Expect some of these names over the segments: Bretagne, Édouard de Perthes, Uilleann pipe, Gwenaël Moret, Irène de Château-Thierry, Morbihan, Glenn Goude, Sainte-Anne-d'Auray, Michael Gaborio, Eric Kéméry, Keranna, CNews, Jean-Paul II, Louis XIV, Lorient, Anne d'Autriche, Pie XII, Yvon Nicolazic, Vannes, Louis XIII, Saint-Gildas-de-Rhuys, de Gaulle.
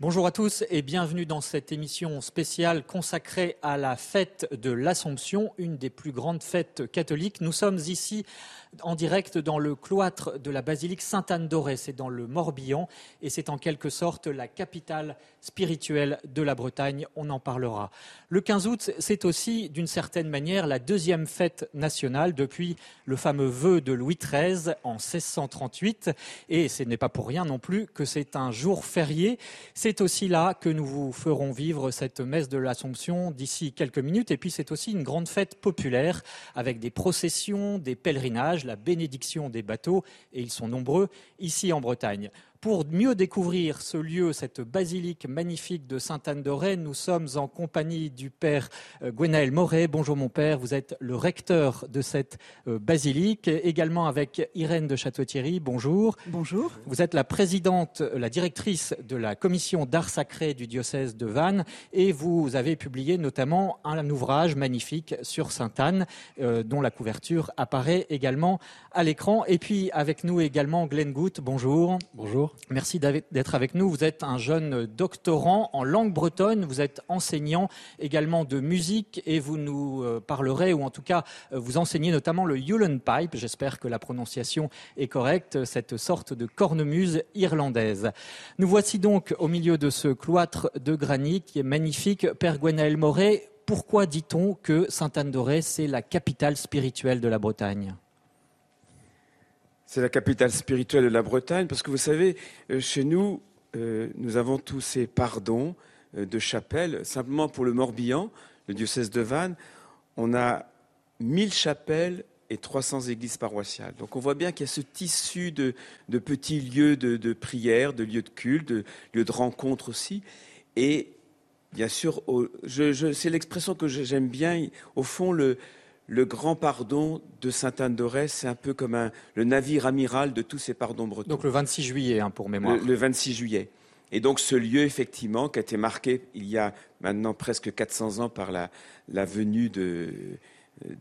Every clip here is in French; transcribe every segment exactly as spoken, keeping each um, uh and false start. Bonjour à tous et bienvenue dans cette émission spéciale consacrée à la fête de l'Assomption, une des plus grandes fêtes catholiques. Nous sommes ici en direct dans le cloître de la basilique Sainte-Anne-d'Auray, c'est dans le Morbihan et c'est en quelque sorte la capitale spirituelle de la Bretagne, on en parlera. Le quinze août, c'est aussi d'une certaine manière la deuxième fête nationale depuis le fameux vœu de Louis treize en seize cent trente-huit et ce n'est pas pour rien non plus que c'est un jour férié. C'est C'est aussi là que nous vous ferons vivre cette messe de l'Assomption d'ici quelques minutes. Et puis c'est aussi une grande fête populaire avec des processions, des pèlerinages, la bénédiction des bateaux et ils sont nombreux ici en Bretagne. Pour mieux découvrir ce lieu, cette basilique magnifique de Sainte-Anne-d'Auray, nous sommes en compagnie du père Gwenaël Moret. Bonjour mon père, vous êtes le recteur de cette basilique. Également avec Irène de Château-Thierry, bonjour. Bonjour. Vous êtes la présidente, la directrice de la commission d'art sacré du diocèse de Vannes et vous avez publié notamment un ouvrage magnifique sur Sainte-Anne euh, dont la couverture apparaît également à l'écran. Et puis avec nous également Glenn Goude, bonjour. Bonjour. Merci d'être avec nous. Vous êtes un jeune doctorant en langue bretonne, vous êtes enseignant également de musique et vous nous parlerez, ou en tout cas vous enseignez notamment le Uilleann pipe, j'espère que la prononciation est correcte, cette sorte de cornemuse irlandaise. Nous voici donc au milieu de ce cloître de granit qui est magnifique. Père Gwenaël Moret, pourquoi dit-on que Sainte-Anne-d'Auray c'est la capitale spirituelle de la Bretagne ? C'est la capitale spirituelle de la Bretagne, parce que vous savez, chez nous, euh, nous avons tous ces pardons de chapelles. Simplement pour le Morbihan, le diocèse de Vannes, on a mille chapelles et trois cents églises paroissiales. Donc on voit bien qu'il y a ce tissu de, de petits lieux de, de prière, de lieux de culte, de lieux de rencontre aussi. Et bien sûr, au, je, je, c'est l'expression que j'aime bien, au fond, le... Le grand pardon de Sainte-Anne-d'Auray, c'est un peu comme un, le navire amiral de tous ces pardons bretons. Donc le vingt-six juillet, hein, pour mémoire. Le, le vingt-six juillet. Et donc ce lieu, effectivement, qui a été marqué il y a maintenant presque quatre cents ans par la, la venue de,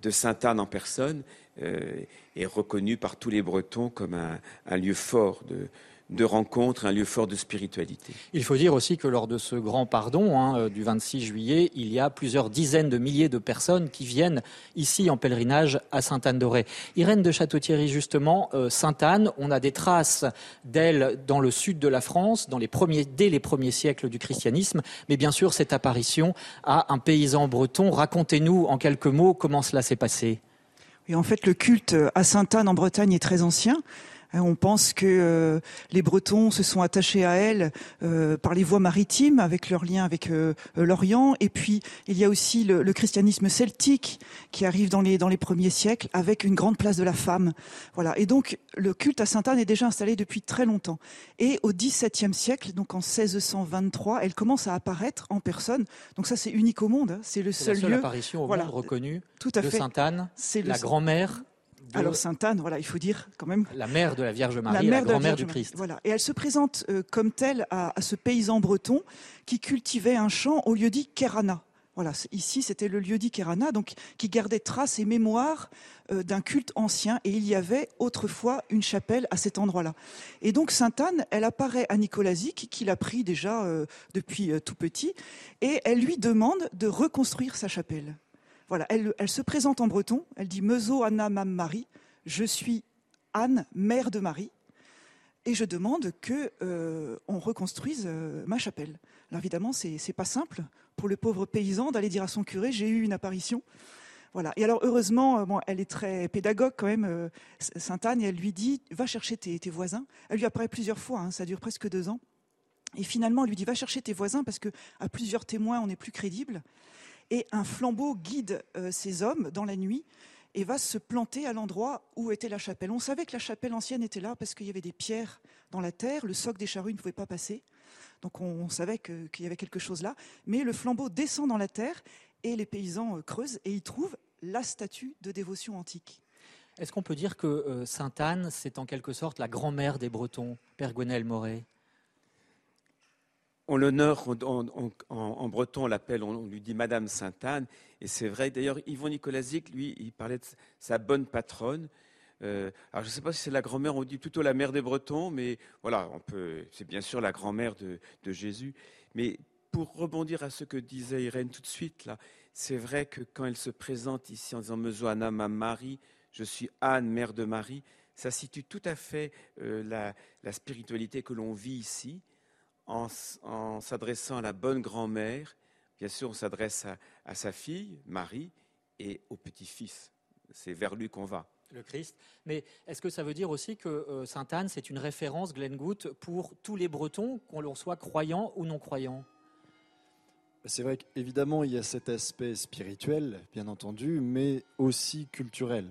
de Sainte-Anne en personne, euh, est reconnu par tous les Bretons comme un, un lieu fort de... de rencontre, un lieu fort de spiritualité. Il faut dire aussi que lors de ce grand pardon hein, du vingt-six juillet, il y a plusieurs dizaines de milliers de personnes qui viennent ici en pèlerinage à Sainte-Anne-d'Auray. Irène de Château-Thierry, justement, euh, Sainte-Anne, on a des traces d'elle dans le sud de la France, dans les premiers, dès les premiers siècles du christianisme, mais bien sûr cette apparition à un paysan breton. Racontez-nous en quelques mots comment cela s'est passé. Oui, en fait, le culte à Sainte-Anne en Bretagne est très ancien. On pense que euh, les Bretons se sont attachés à elle euh, par les voies maritimes, avec leur lien avec euh, Lorient. Et puis, il y a aussi le, le christianisme celtique qui arrive dans les, dans les premiers siècles, avec une grande place de la femme. Voilà. Et donc, le culte à Sainte-Anne est déjà installé depuis très longtemps. Et au dix-septième siècle, donc en seize cent vingt-trois, elle commence à apparaître en personne. Donc ça, c'est unique au monde. Hein. C'est le c'est seul la seule lieu. apparition au voilà. monde reconnue Tout à de fait. Sainte-Anne, c'est la le... grand-mère. De... Alors Sainte-Anne, voilà, il faut dire quand même... La mère de la Vierge Marie, la, la grand-mère du Christ. Voilà. Et elle se présente euh, comme telle à, à ce paysan breton qui cultivait un champ au lieu-dit Keranna. Voilà, ici c'était le lieu-dit Keranna, donc qui gardait trace et mémoire euh, d'un culte ancien. Et il y avait autrefois une chapelle à cet endroit-là. Et donc Sainte-Anne, elle apparaît à Nicolazic, qui l'a pris déjà euh, depuis euh, tout petit. Et elle lui demande de reconstruire sa chapelle. Voilà, elle, elle se présente en breton, elle dit « Meuzo Anna Mam Marie », je suis Anne, mère de Marie, et je demande qu'on euh, reconstruise euh, ma chapelle. Alors évidemment, c'est, c'est pas simple pour le pauvre paysan d'aller dire à son curé « j'ai eu une apparition ». Voilà. Et alors heureusement, bon, elle est très pédagogue quand même, euh, Sainte-Anne, et elle lui dit « va chercher tes, tes voisins ». Elle lui apparaît plusieurs fois, hein, ça dure presque deux ans. Et finalement, elle lui dit « va chercher tes voisins parce qu'à plusieurs témoins, on est plus crédible ». Et un flambeau guide euh, ces hommes dans la nuit. et va se planter à l'endroit où était la chapelle. On savait que la chapelle ancienne était là parce qu'il y avait des pierres dans la terre, le soc des charrues ne pouvait pas passer, donc on, on savait que, qu'il y avait quelque chose là, mais le flambeau descend dans la terre et les paysans euh, creusent et ils trouvent la statue de dévotion antique. Est-ce qu'on peut dire que euh, Sainte-Anne, c'est en quelque sorte la grand-mère des Bretons, Père Gwenaël Moret? On l'honore, on, on, on, en breton on l'appelle, on, on lui dit Madame Sainte-Anne, et c'est vrai. D'ailleurs, Yvon Nicolazic, lui, il parlait de sa bonne patronne. Euh, alors, je ne sais pas si c'est la grand-mère, on dit plutôt la mère des Bretons, mais voilà, on peut, c'est bien sûr la grand-mère de, de Jésus. Mais pour rebondir à ce que disait Irène tout de suite, là, c'est vrai que quand elle se présente ici en disant « Mezoana, ma Marie », je suis Anne, mère de Marie. Ça situe tout à fait euh, la, la spiritualité que l'on vit ici, en, en s'adressant à la bonne grand-mère. Bien sûr, on s'adresse à, à sa fille, Marie, et au petit-fils. C'est vers lui qu'on va. Le Christ. Mais est-ce que ça veut dire aussi que euh, Sainte-Anne, c'est une référence, Glenn Goude, pour tous les Bretons, qu'on soit croyant ou non croyant? C'est vrai qu'évidemment, il y a cet aspect spirituel, bien entendu, mais aussi culturel.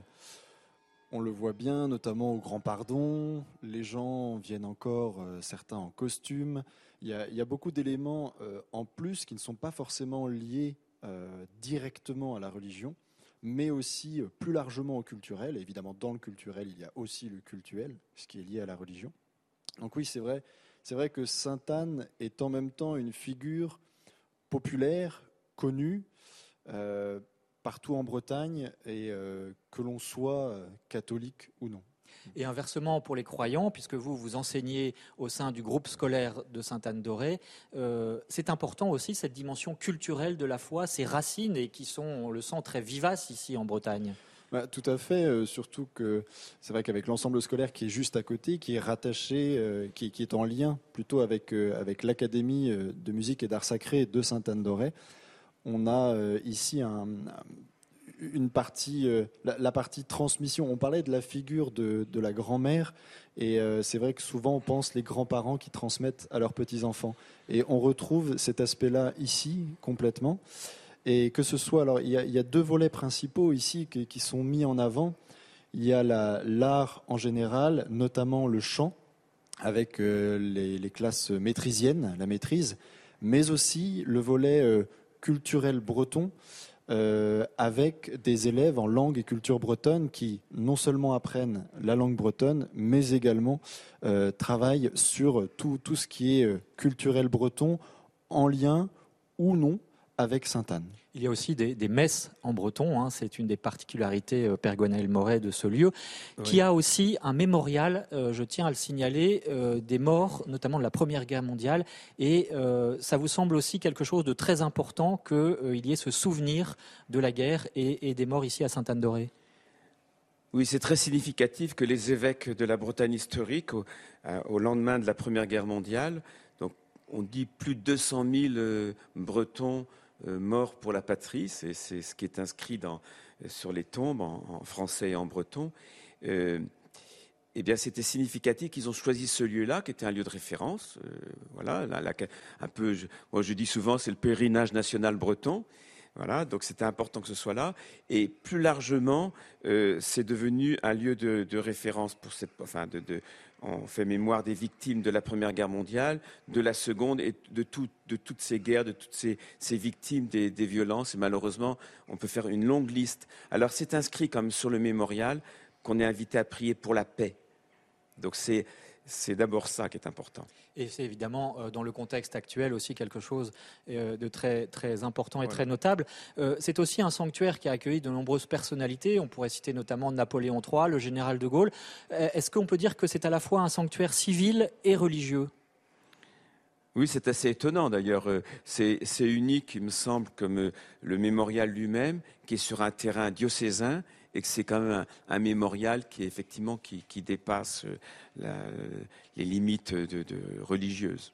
On le voit bien, notamment au Grand Pardon, les gens viennent encore, euh, certains en costume. Il y a, il y a beaucoup d'éléments euh, en plus qui ne sont pas forcément liés euh, directement à la religion, mais aussi euh, plus largement au culturel. Et évidemment, dans le culturel, il y a aussi le cultuel, ce qui est lié à la religion. Donc oui, c'est vrai, c'est vrai que Sainte-Anne est en même temps une figure populaire, connue euh, partout en Bretagne, et euh, que l'on soit euh, catholique ou non. Et inversement pour les croyants, puisque vous vous enseignez au sein du groupe scolaire de Sainte-Anne-d'Auray, euh, c'est important aussi cette dimension culturelle de la foi, ses racines, et qui sont, on le sent, très vivaces ici en Bretagne. Bah, tout à fait, euh, surtout que c'est vrai qu'avec l'ensemble scolaire qui est juste à côté, qui est rattaché, euh, qui, qui est en lien plutôt avec, euh, avec l'Académie de musique et d'art sacré de Sainte-Anne-d'Auray, on a euh, ici un, une partie, euh, la, la partie transmission. On parlait de la figure de, de la grand-mère, et euh, c'est vrai que souvent on pense les grands-parents qui transmettent à leurs petits-enfants. Et on retrouve cet aspect-là ici complètement. Et que ce soit, alors il y a, il y a deux volets principaux ici qui, qui sont mis en avant. Il y a la, l'art en général, notamment le chant, avec euh, les, les classes maîtrisiennes, la maîtrise, mais aussi le volet euh, culturel breton, euh, avec des élèves en langue et culture bretonne qui non seulement apprennent la langue bretonne, mais également euh, travaillent sur tout, tout ce qui est euh, culturel breton, en lien ou non avec Sainte-Anne. Il y a aussi des, des messes en breton, hein, c'est une des particularités, euh, Père Gwenaël Moret, de ce lieu, oui. Qui a aussi un mémorial, euh, je tiens à le signaler, euh, des morts, notamment de la Première Guerre mondiale, et euh, ça vous semble aussi quelque chose de très important qu'il euh, y ait ce souvenir de la guerre et, et des morts ici à Sainte-Anne-d'Auray? Oui, c'est très significatif que les évêques de la Bretagne historique, au, euh, au lendemain de la Première Guerre mondiale, donc on dit plus de deux cent mille euh, Bretons Euh, mort pour la patrie, c'est, c'est ce qui est inscrit dans, euh, sur les tombes en, en français et en breton. Euh, eh bien, c'était significatif qu'ils ont choisi ce lieu-là, qui était un lieu de référence. Euh, voilà, la, la, un peu. Je, moi, je dis souvent, c'est le pèlerinage national breton. Voilà, donc c'était important que ce soit là. Et plus largement, euh, c'est devenu un lieu de, de référence pour cette. Enfin, de, de, on fait mémoire des victimes de la Première Guerre mondiale, de la Seconde et de, tout, de toutes ces guerres, de toutes ces, ces victimes des, des violences. Et malheureusement, on peut faire une longue liste. Alors, c'est inscrit comme sur le mémorial qu'on est invité à prier pour la paix. Donc, c'est... C'est d'abord ça qui est important. Et c'est évidemment, euh, dans le contexte actuel aussi, quelque chose euh, de très, très important et ouais. très notable. Euh, c'est aussi un sanctuaire qui a accueilli de nombreuses personnalités. On pourrait citer notamment Napoléon trois, le général de Gaulle. Euh, est-ce qu'on peut dire que c'est à la fois un sanctuaire civil et religieux ? Oui, c'est assez étonnant d'ailleurs. C'est, c'est unique, il me semble, comme le mémorial lui-même, qui est sur un terrain diocésain, et que c'est quand même un, un mémorial qui, effectivement, qui, qui dépasse la, les limites de, de religieuses.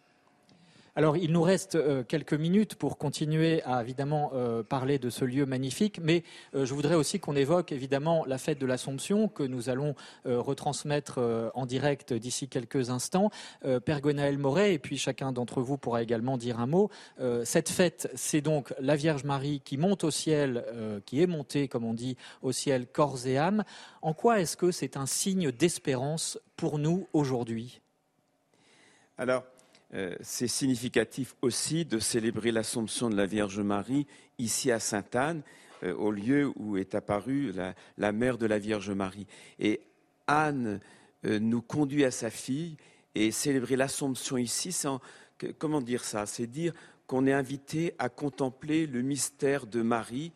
Alors, il nous reste euh, quelques minutes pour continuer à, évidemment, euh, parler de ce lieu magnifique, mais euh, je voudrais aussi qu'on évoque, évidemment, la fête de l'Assomption, que nous allons euh, retransmettre euh, en direct d'ici quelques instants. Euh, Père Gwenaël Moret, et puis chacun d'entre vous pourra également dire un mot. Euh, cette fête, c'est donc la Vierge Marie qui monte au ciel, euh, qui est montée, comme on dit, au ciel corps et âme. En quoi est-ce que c'est un signe d'espérance pour nous aujourd'hui ? Alors, euh, c'est significatif aussi de célébrer l'Assomption de la Vierge Marie ici à Sainte-Anne, euh, au lieu où est apparue la, la mère de la Vierge Marie. Et Anne euh, nous conduit à sa fille, et célébrer l'Assomption ici, c'est en, que, comment dire ça ? C'est dire qu'on est invité à contempler le mystère de Marie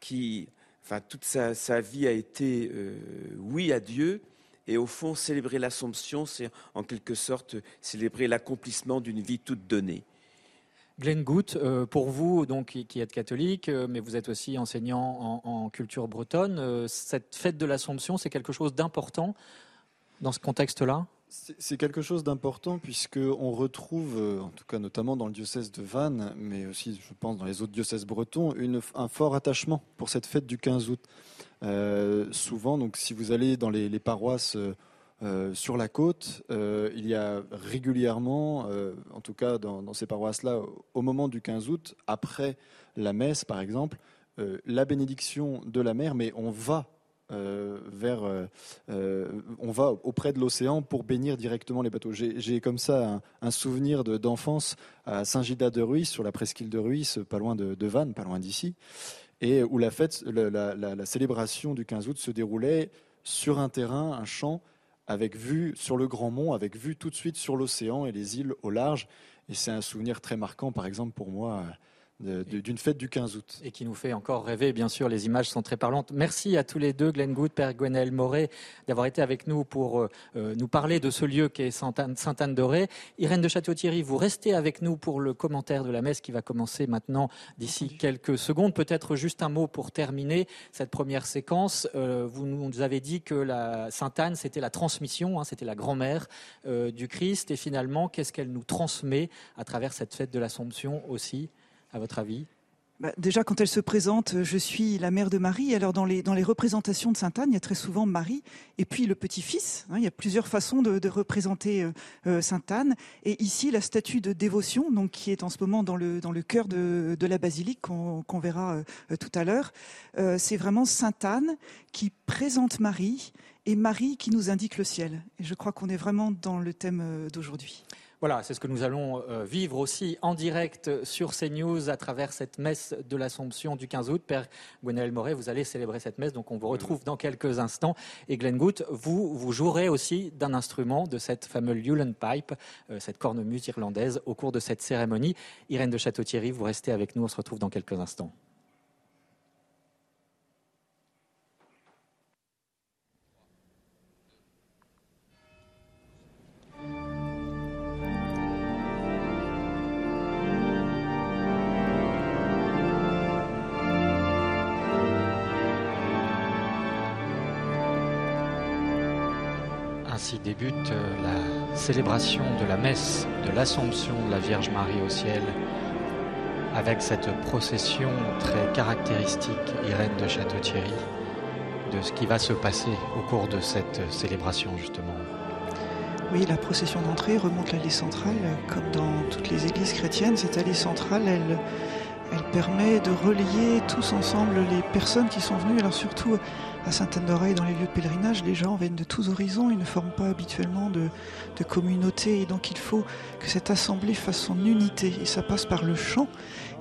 qui, enfin, toute sa, sa vie a été euh, oui à Dieu. Et au fond, célébrer l'Assomption, c'est en quelque sorte célébrer l'accomplissement d'une vie toute donnée. Glenn Goude, euh, pour vous, donc, qui, qui êtes catholique, euh, mais vous êtes aussi enseignant en, en culture bretonne, euh, cette fête de l'Assomption, c'est quelque chose d'important dans ce contexte-là ? C'est, c'est quelque chose d'important puisqu'on retrouve, euh, en tout cas notamment dans le diocèse de Vannes, mais aussi, je pense, dans les autres diocèses bretons, une, un fort attachement pour cette fête du quinze août. Euh, souvent, donc, si vous allez dans les, les paroisses euh, sur la côte, euh, il y a régulièrement, euh, en tout cas dans, dans ces paroisses-là, au moment du quinze août, après la messe par exemple, euh, la bénédiction de la mer, mais on va Euh, vers, euh, euh, on va auprès de l'océan pour bénir directement les bateaux. J'ai, j'ai comme ça un, un souvenir de, d'enfance à Saint-Gildas-de-Rhuys, sur la presqu'île de Rhuys, pas loin de, de Vannes, pas loin d'ici, et où la fête, la, la, la, la célébration du quinze août se déroulait sur un terrain, un champ, avec vue sur le Grand Mont, avec vue tout de suite sur l'océan et les îles au large. Et c'est un souvenir très marquant, par exemple, pour moi, d'une fête du quinze août. Et qui nous fait encore rêver, bien sûr, les images sont très parlantes. Merci à tous les deux, Glenn Goude, Père Gwenaël Moret, d'avoir été avec nous pour euh, nous parler de ce lieu qu'est Sainte-Anne-d'Auray. Irène de Château-Thierry, vous restez avec nous pour le commentaire de la messe qui va commencer maintenant d'ici Entendu. quelques secondes. Peut-être juste un mot pour terminer cette première séquence. Euh, vous nous avez dit que la Sainte-Anne, c'était la transmission, hein, c'était la grand-mère euh, du Christ. Et finalement, qu'est-ce qu'elle nous transmet à travers cette fête de l'Assomption aussi ? À votre avis ? Bah, déjà, quand elle se présente, je suis la mère de Marie. Alors, dans les, dans les représentations de Sainte-Anne, il y a très souvent Marie et puis le petit-fils. Hein, il y a plusieurs façons de, de représenter euh, Sainte-Anne. Et ici, la statue de dévotion, donc, qui est en ce moment dans le, dans le cœur de, de la basilique, qu'on, qu'on verra euh, tout à l'heure, euh, c'est vraiment Sainte-Anne qui présente Marie et Marie qui nous indique le ciel. Et je crois qu'on est vraiment dans le thème d'aujourd'hui. Voilà, c'est ce que nous allons vivre aussi en direct sur CNews à travers cette messe de l'Assomption du quinze août. Père Gwenaël Moret, vous allez célébrer cette messe, donc on vous retrouve dans quelques instants. Et Glenn Goude, vous, vous jouerez aussi d'un instrument de cette fameuse Uilleann pipe, cette cornemuse irlandaise, au cours de cette cérémonie. Irène de Château-Thierry, vous restez avec nous, on se retrouve dans quelques instants. Ainsi débute la célébration de la messe de l'Assomption de la Vierge Marie au ciel avec cette procession très caractéristique, Irène de Château-Thierry, de ce qui va se passer au cours de cette célébration justement. Oui, la procession d'entrée remonte l'allée centrale comme dans toutes les églises chrétiennes. Cette allée centrale, elle... Elle permet de relayer tous ensemble les personnes qui sont venues. Alors surtout à Sainte-Anne-d'Auray, dans les lieux de pèlerinage, les gens viennent de tous horizons. Ils ne forment pas habituellement de, de communauté. Et donc il faut que cette assemblée fasse son unité. Et ça passe par le chant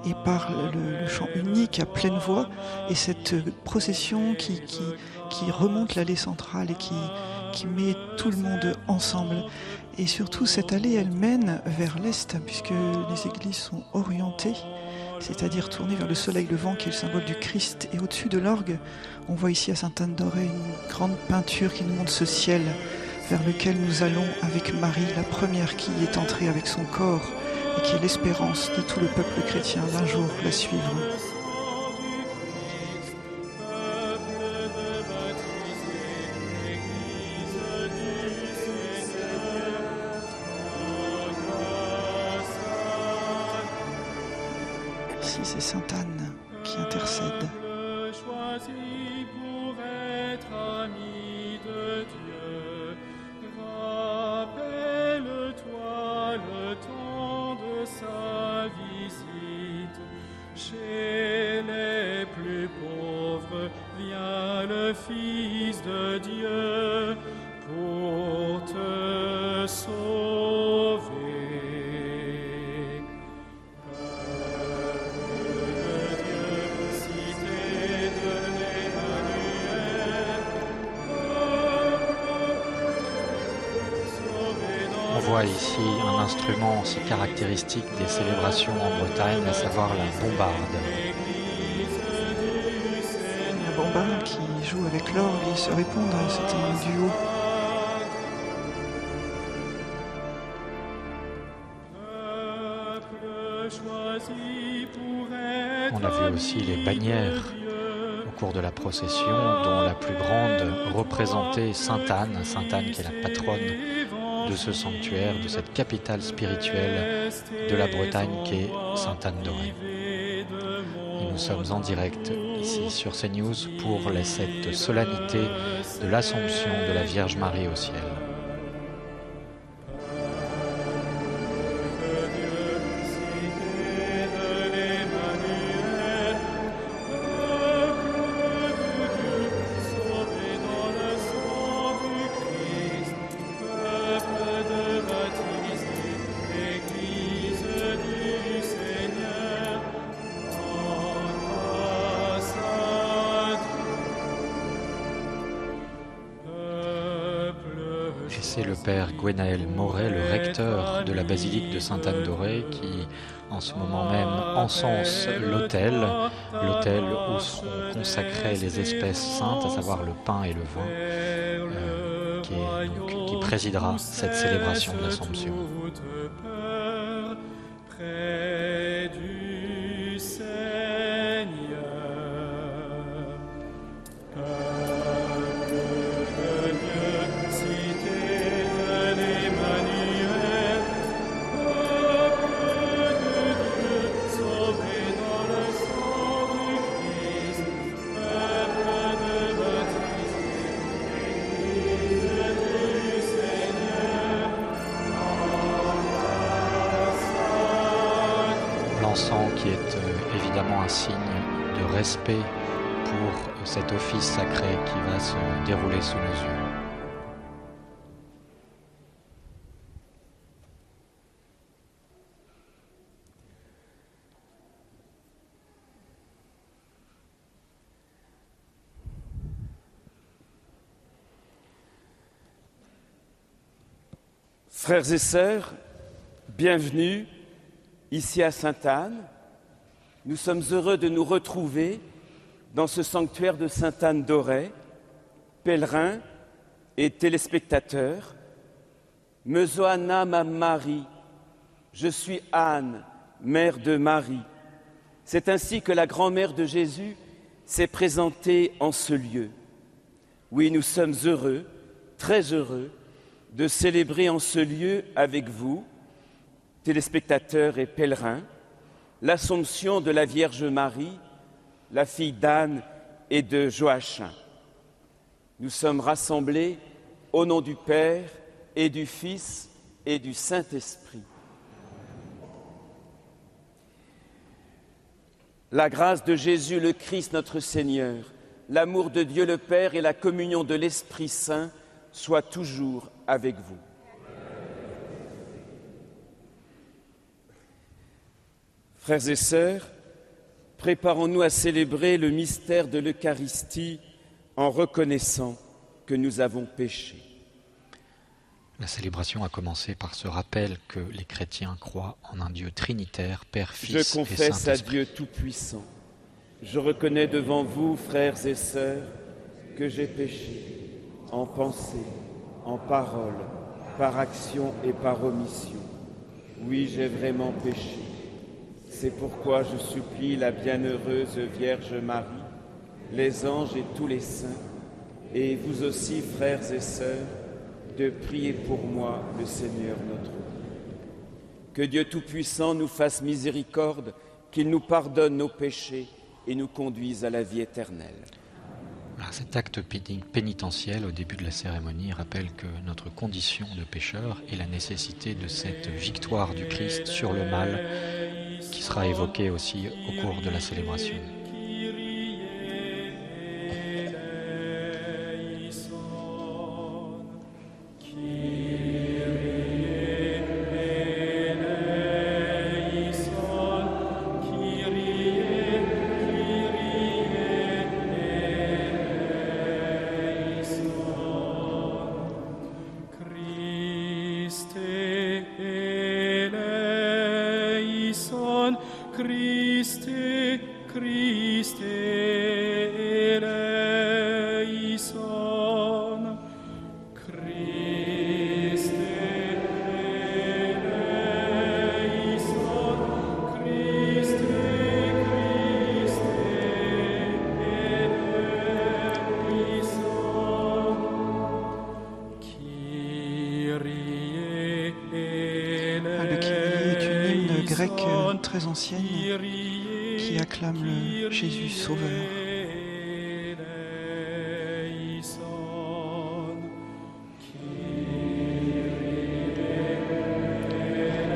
et par le, le chant unique à pleine voix. Et cette procession qui, qui, qui remonte l'allée centrale et qui, qui met tout le monde ensemble. Et surtout cette allée, elle mène vers l'est puisque les églises sont orientées, c'est-à-dire tourner vers le soleil levant qui est le symbole du Christ. Et au-dessus de l'orgue, on voit ici à Sainte-Anne-d'Auray une grande peinture qui nous montre ce ciel vers lequel nous allons avec Marie, la première qui est entrée avec son corps et qui est l'espérance de tout le peuple chrétien d'un jour la suivre. si c'est Sainte Anne qui intercède. Fils de Dieu, pour te sauver. Peuple de Dieu, cité de l'Emmanuel. On voit ici un instrument aussi caractéristique des célébrations en Bretagne, à savoir la bombarde. Qui joue avec l'orgue et se répondent, c'était un duo. On a vu aussi les bannières au cours de la procession, dont la plus grande représentait Sainte-Anne, Sainte-Anne qui est la patronne de ce sanctuaire, de cette capitale spirituelle de la Bretagne qui est Sainte-Anne-d'Auray. Nous sommes en direct ici sur CNews pour cette solennité de l'Assomption de la Vierge Marie au ciel. C'est le père Gwenaël Moret, le recteur de la basilique de Sainte-Anne-d'Auray, qui en ce moment même encense l'autel, l'autel où seront consacrées les espèces saintes, à savoir le pain et le vin, euh, qui, est, donc, qui présidera cette célébration de l'Assomption. Qui est évidemment un signe de respect pour cet office sacré qui va se dérouler sous nos yeux. Frères et sœurs, bienvenue ici à Sainte-Anne. Nous sommes heureux de nous retrouver dans ce sanctuaire de Sainte-Anne-d'Auray, pèlerins et téléspectateurs. « Me zoanam Marie, je suis Anne, mère de Marie. » C'est ainsi que la grand-mère de Jésus s'est présentée en ce lieu. Oui, nous sommes heureux, très heureux, de célébrer en ce lieu avec vous, téléspectateurs et pèlerins, l'Assomption de la Vierge Marie, la fille d'Anne et de Joachim. Nous sommes rassemblés au nom du Père et du Fils et du Saint-Esprit. La grâce de Jésus le Christ notre Seigneur, l'amour de Dieu le Père et la communion de l'Esprit Saint soient toujours avec vous. Frères et sœurs, préparons-nous à célébrer le mystère de l'Eucharistie en reconnaissant que nous avons péché. La célébration a commencé par ce rappel que les chrétiens croient en un Dieu trinitaire, Père, Fils et Saint-Esprit. Je confesse à Dieu Tout-Puissant, je reconnais devant vous, frères et sœurs, que j'ai péché en pensée, en parole, par action et par omission. Oui, j'ai vraiment péché. C'est pourquoi je supplie la bienheureuse Vierge Marie, les anges et tous les saints, et vous aussi, frères et sœurs, de prier pour moi, le Seigneur notre Dieu. Que Dieu Tout-Puissant nous fasse miséricorde qu'il nous pardonne nos péchés et nous conduise à la vie éternelle. » Alors cet acte pénitentiel au début de la cérémonie rappelle que notre condition de pécheur et la nécessité de cette victoire du Christ sur le mal qui sera évoquée aussi au cours de la célébration. Très ancienne, qui acclame le Jésus Sauveur. Il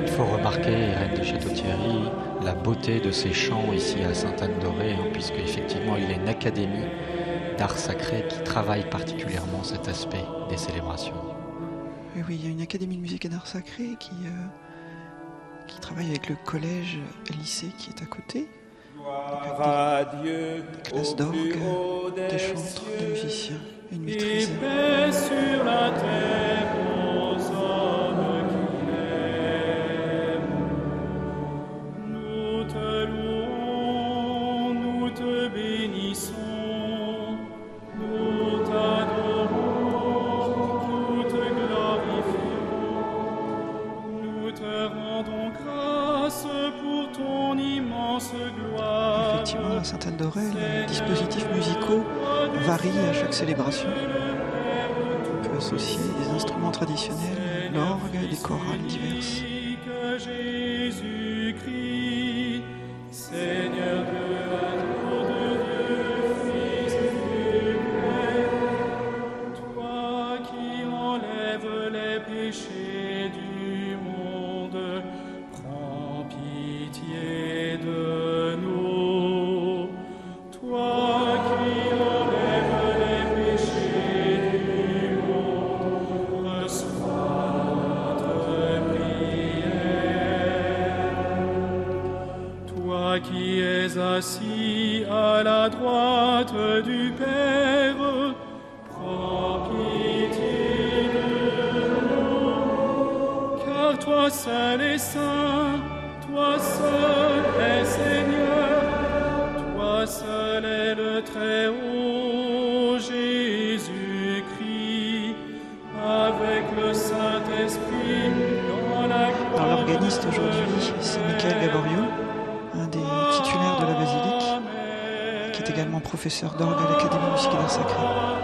faut remarquer, Irène de Château-Thierry, la beauté de ces chants ici à Sainte-Anne-d'Auray, hein, puisque effectivement il y a une académie d'art sacré qui travaille particulièrement cet aspect des célébrations. Oui, oui, il y a une académie de musique et d'art sacré qui... Euh... qui travaille avec le collège et le lycée qui est à côté, avec des, Dieu, des classes d'orgue, des chantres, des musiciens et une maîtrise. Effectivement, à Sainte-Anne-d'Auray, les dispositifs musicaux varient à chaque célébration. On peut associer des instruments traditionnels, l'orgue et des chorales diverses. Toi seul est saint, toi seul est Seigneur, toi seul est le Très-Haut, Jésus-Christ, avec le Saint-Esprit dans la gloire. Alors l'organiste aujourd'hui, c'est Michael Gaborio, un des titulaires de la basilique, qui est également professeur d'orgue à l'Académie musicale sacrée.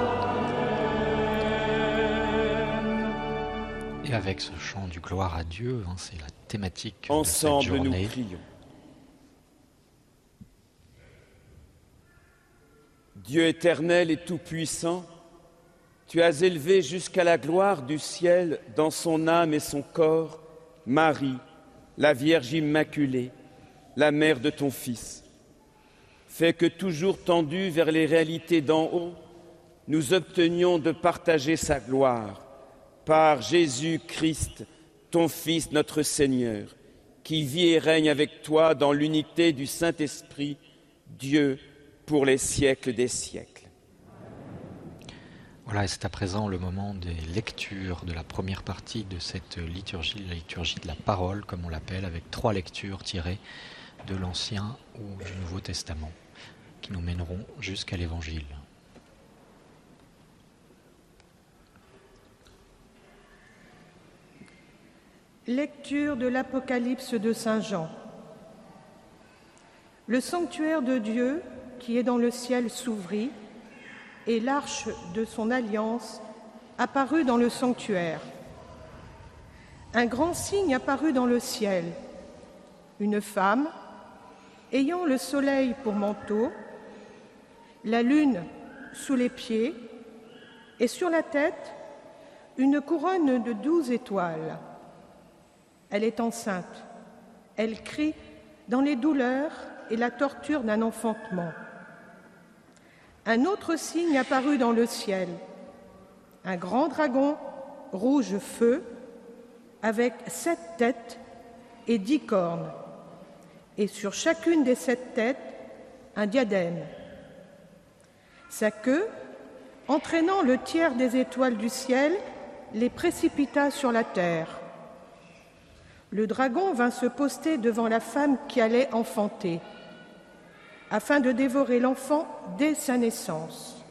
Avec ce chant du gloire à Dieu, hein, c'est la thématique ensemble de cette journée. Nous prions. Dieu éternel et tout-puissant, tu as élevé jusqu'à la gloire du ciel dans son âme et son corps, Marie, la Vierge Immaculée, la mère de ton Fils. Fais que toujours tendus vers les réalités d'en haut, nous obtenions de partager sa gloire. Par Jésus-Christ, ton Fils, notre Seigneur, qui vit et règne avec toi dans l'unité du Saint-Esprit, Dieu, pour les siècles des siècles. Voilà, et c'est à présent le moment des lectures de la première partie de cette liturgie, la liturgie de la parole, comme on l'appelle, avec trois lectures tirées de l'Ancien ou du Nouveau Testament, qui nous mèneront jusqu'à l'Évangile. Lecture de l'Apocalypse de Saint Jean. Le sanctuaire de Dieu qui est dans le ciel s'ouvrit, et l'arche de son alliance apparut dans le sanctuaire. Un grand signe apparut dans le ciel, une femme ayant le soleil pour manteau, la lune sous les pieds et sur la tête une couronne de douze étoiles. Elle est enceinte, elle crie dans les douleurs et la torture d'un enfantement. Un autre signe apparut dans le ciel, un grand dragon rouge feu avec sept têtes et dix cornes, et sur chacune des sept têtes un diadème. Sa queue, entraînant le tiers des étoiles du ciel, les précipita sur la terre. Le dragon vint se poster devant la femme qui allait enfanter, afin de dévorer l'enfant dès sa naissance.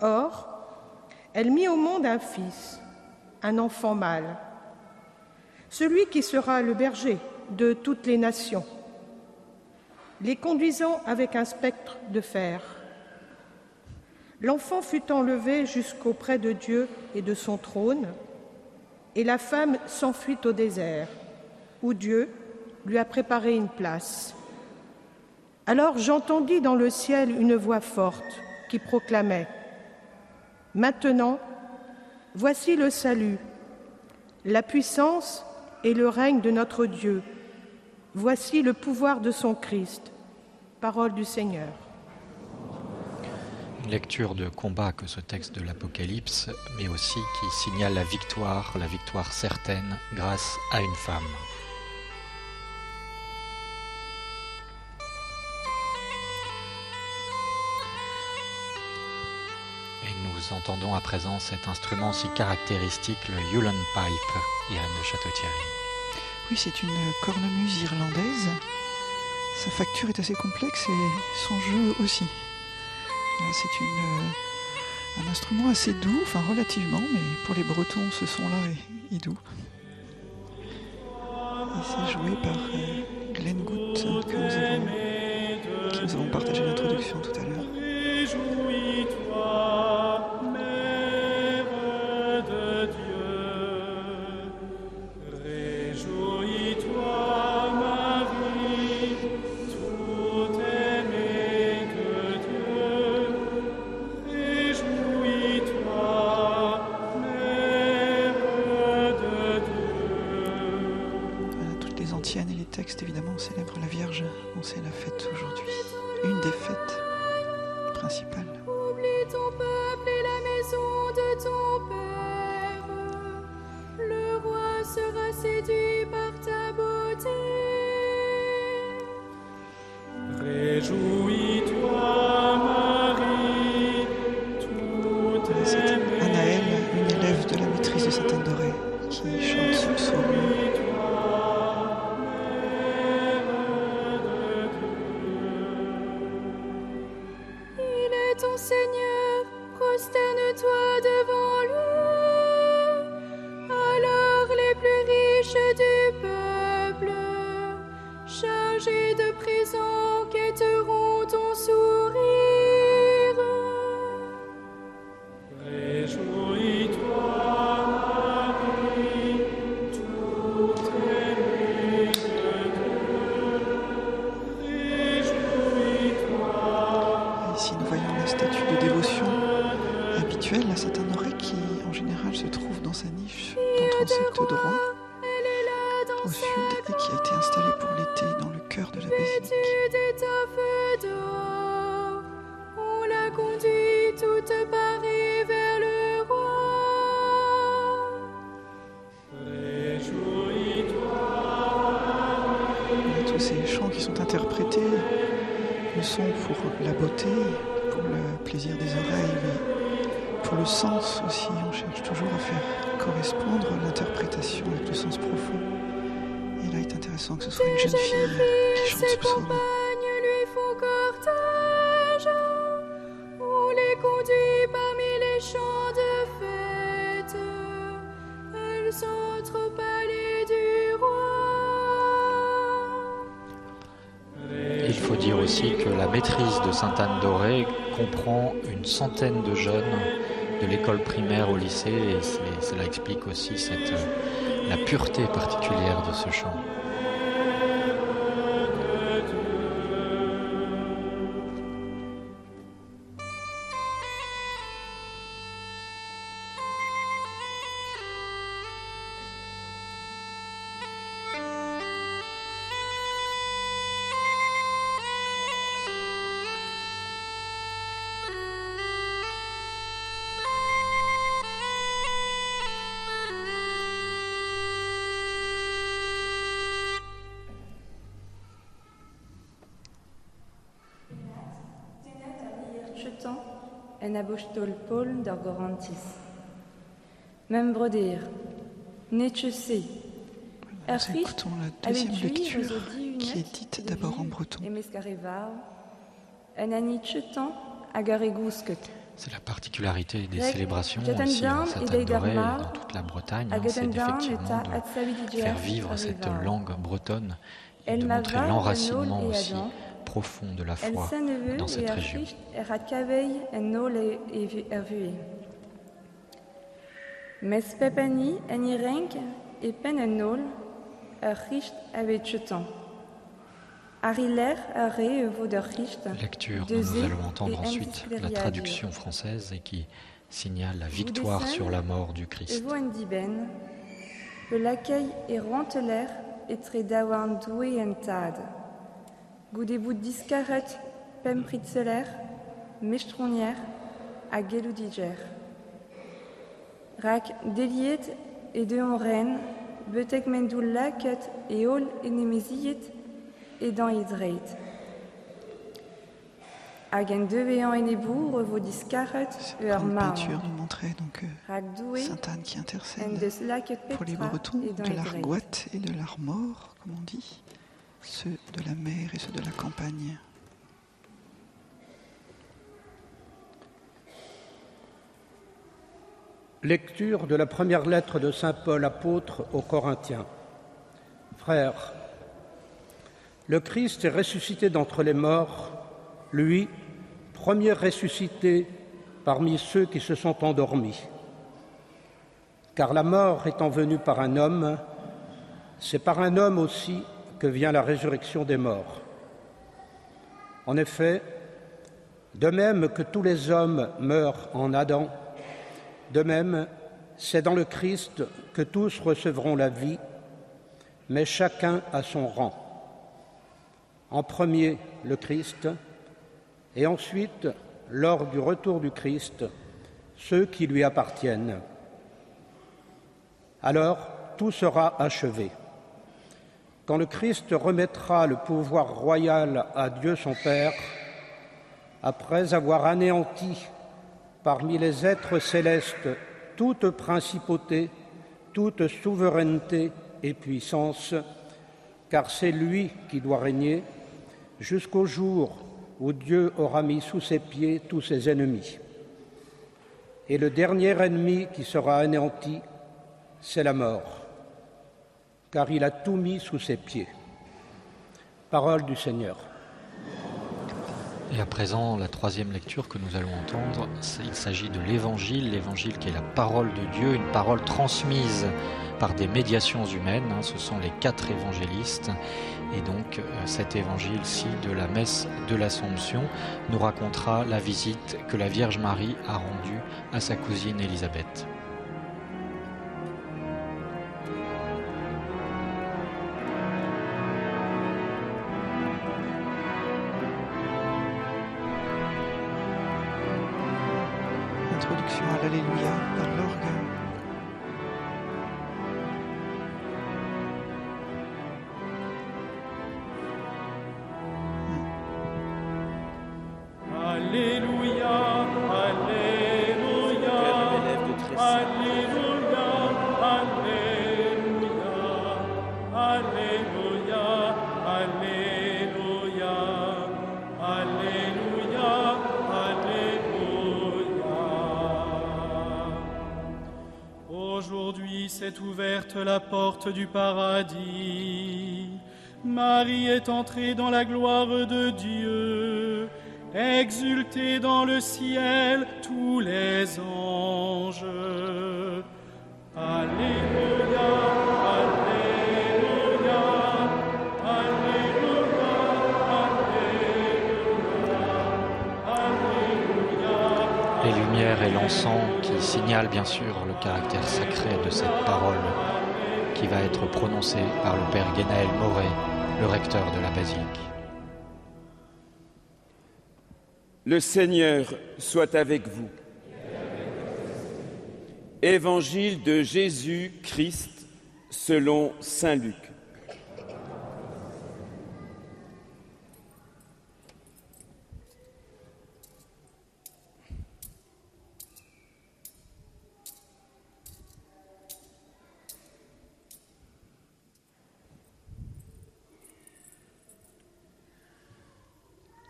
Or, elle mit au monde un fils, un enfant mâle, celui qui sera le berger de toutes les nations, les conduisant avec un sceptre de fer. L'enfant fut enlevé jusqu'auprès de Dieu et de son trône, et la femme s'enfuit au désert, où Dieu lui a préparé une place. Alors j'entendis dans le ciel une voix forte qui proclamait « Maintenant, voici le salut, la puissance et le règne de notre Dieu. Voici le pouvoir de son Christ. » Parole du Seigneur. Une lecture de combat que ce texte de l'Apocalypse, mais aussi qui signale la victoire, la victoire certaine grâce à une femme. Nous entendons à présent cet instrument si caractéristique, le Uilleann pipe, Irène de Château-Thierry. Oui, c'est une cornemuse irlandaise. Sa facture est assez complexe et son jeu aussi. C'est une, un instrument assez doux, enfin relativement, mais pour les Bretons, ce son-là est, est doux. Et c'est joué par euh, Glenn Goude, que nous avons, qui nous avons partagé l'introduction tout à l'heure. Évidemment, on célèbre la Vierge, on sait la fête aujourd'hui, une des fêtes principales. Oublie ton peuple et la maison de ton père, le roi sera séduit par ta beauté. Réjouis-toi. Ces chants qui sont interprétés le sont pour la beauté, pour le plaisir des oreilles, mais pour le sens aussi. On cherche toujours à faire correspondre l'interprétation avec le sens profond. Et là, il est intéressant que ce soit une jeune fille qui chante ce psaume. Que la maîtrise de Sainte-Anne-d'Auray comprend une centaine de jeunes de l'école primaire au lycée, et c'est, cela explique aussi cette, la pureté particulière de ce chant. en apostol Paul d'Orgorantis. Membrodir, Necesi, nous écoutons la deuxième lecture qui est dite d'abord en breton. C'est la particularité des célébrations aussi à Sainte-Anne-d'Auray et dans toute la Bretagne, c'est effectivement de faire vivre cette langue bretonne et de montrer l'enracinement aussi profond de la foi dans cette région. Mes pepani en irenk et penenol Lecture dont nous allons entendre ensuite la traduction française et qui signale la victoire sur la mort du Christ. Rak deliet et de honren Betek mendoul laket et ol enemeziyet et dans idreit. Hagen devean enebou revodis karet et arma. Cette peinture nous montrait donc euh, Sainte-Anne qui intercède pour les Bretons de l'argoat et de l'armor, comme on dit, ceux de la mer et ceux de la campagne. Lecture de la première lettre de saint Paul apôtre aux Corinthiens. Frères, le Christ est ressuscité d'entre les morts, lui, premier ressuscité parmi ceux qui se sont endormis. Car la mort étant venue par un homme, c'est par un homme aussi que vient la résurrection des morts. En effet, de même que tous les hommes meurent en Adam, de même, c'est dans le Christ que tous recevront la vie, mais chacun à son rang. En premier, le Christ, et ensuite, lors du retour du Christ, ceux qui lui appartiennent. Alors, tout sera achevé. Quand le Christ remettra le pouvoir royal à Dieu son Père, après avoir anéanti parmi les êtres célestes, toute principauté, toute souveraineté et puissance, car c'est lui qui doit régner jusqu'au jour où Dieu aura mis sous ses pieds tous ses ennemis. Et le dernier ennemi qui sera anéanti, c'est la mort, car il a tout mis sous ses pieds. Parole du Seigneur. Et à présent, la troisième lecture que nous allons entendre, il s'agit de l'Évangile, l'Évangile qui est la parole de Dieu, une parole transmise par des médiations humaines, hein, ce sont les quatre évangélistes. Et donc cet évangile-ci de la messe de l'Assomption nous racontera la visite que la Vierge Marie a rendue à sa cousine Élisabeth. Introduction à l'Alléluia par l'orgue. La porte du paradis. Marie est entrée dans la gloire de Dieu, exultée dans le ciel, tous les anges. Alléluia. Les lumières et l'encens qui signalent bien sûr le caractère sacré de cette parole qui va être prononcée par le père Gwenaël Moret, le recteur de la basilique. Le Seigneur soit avec vous. Évangile de Jésus-Christ selon saint Luc.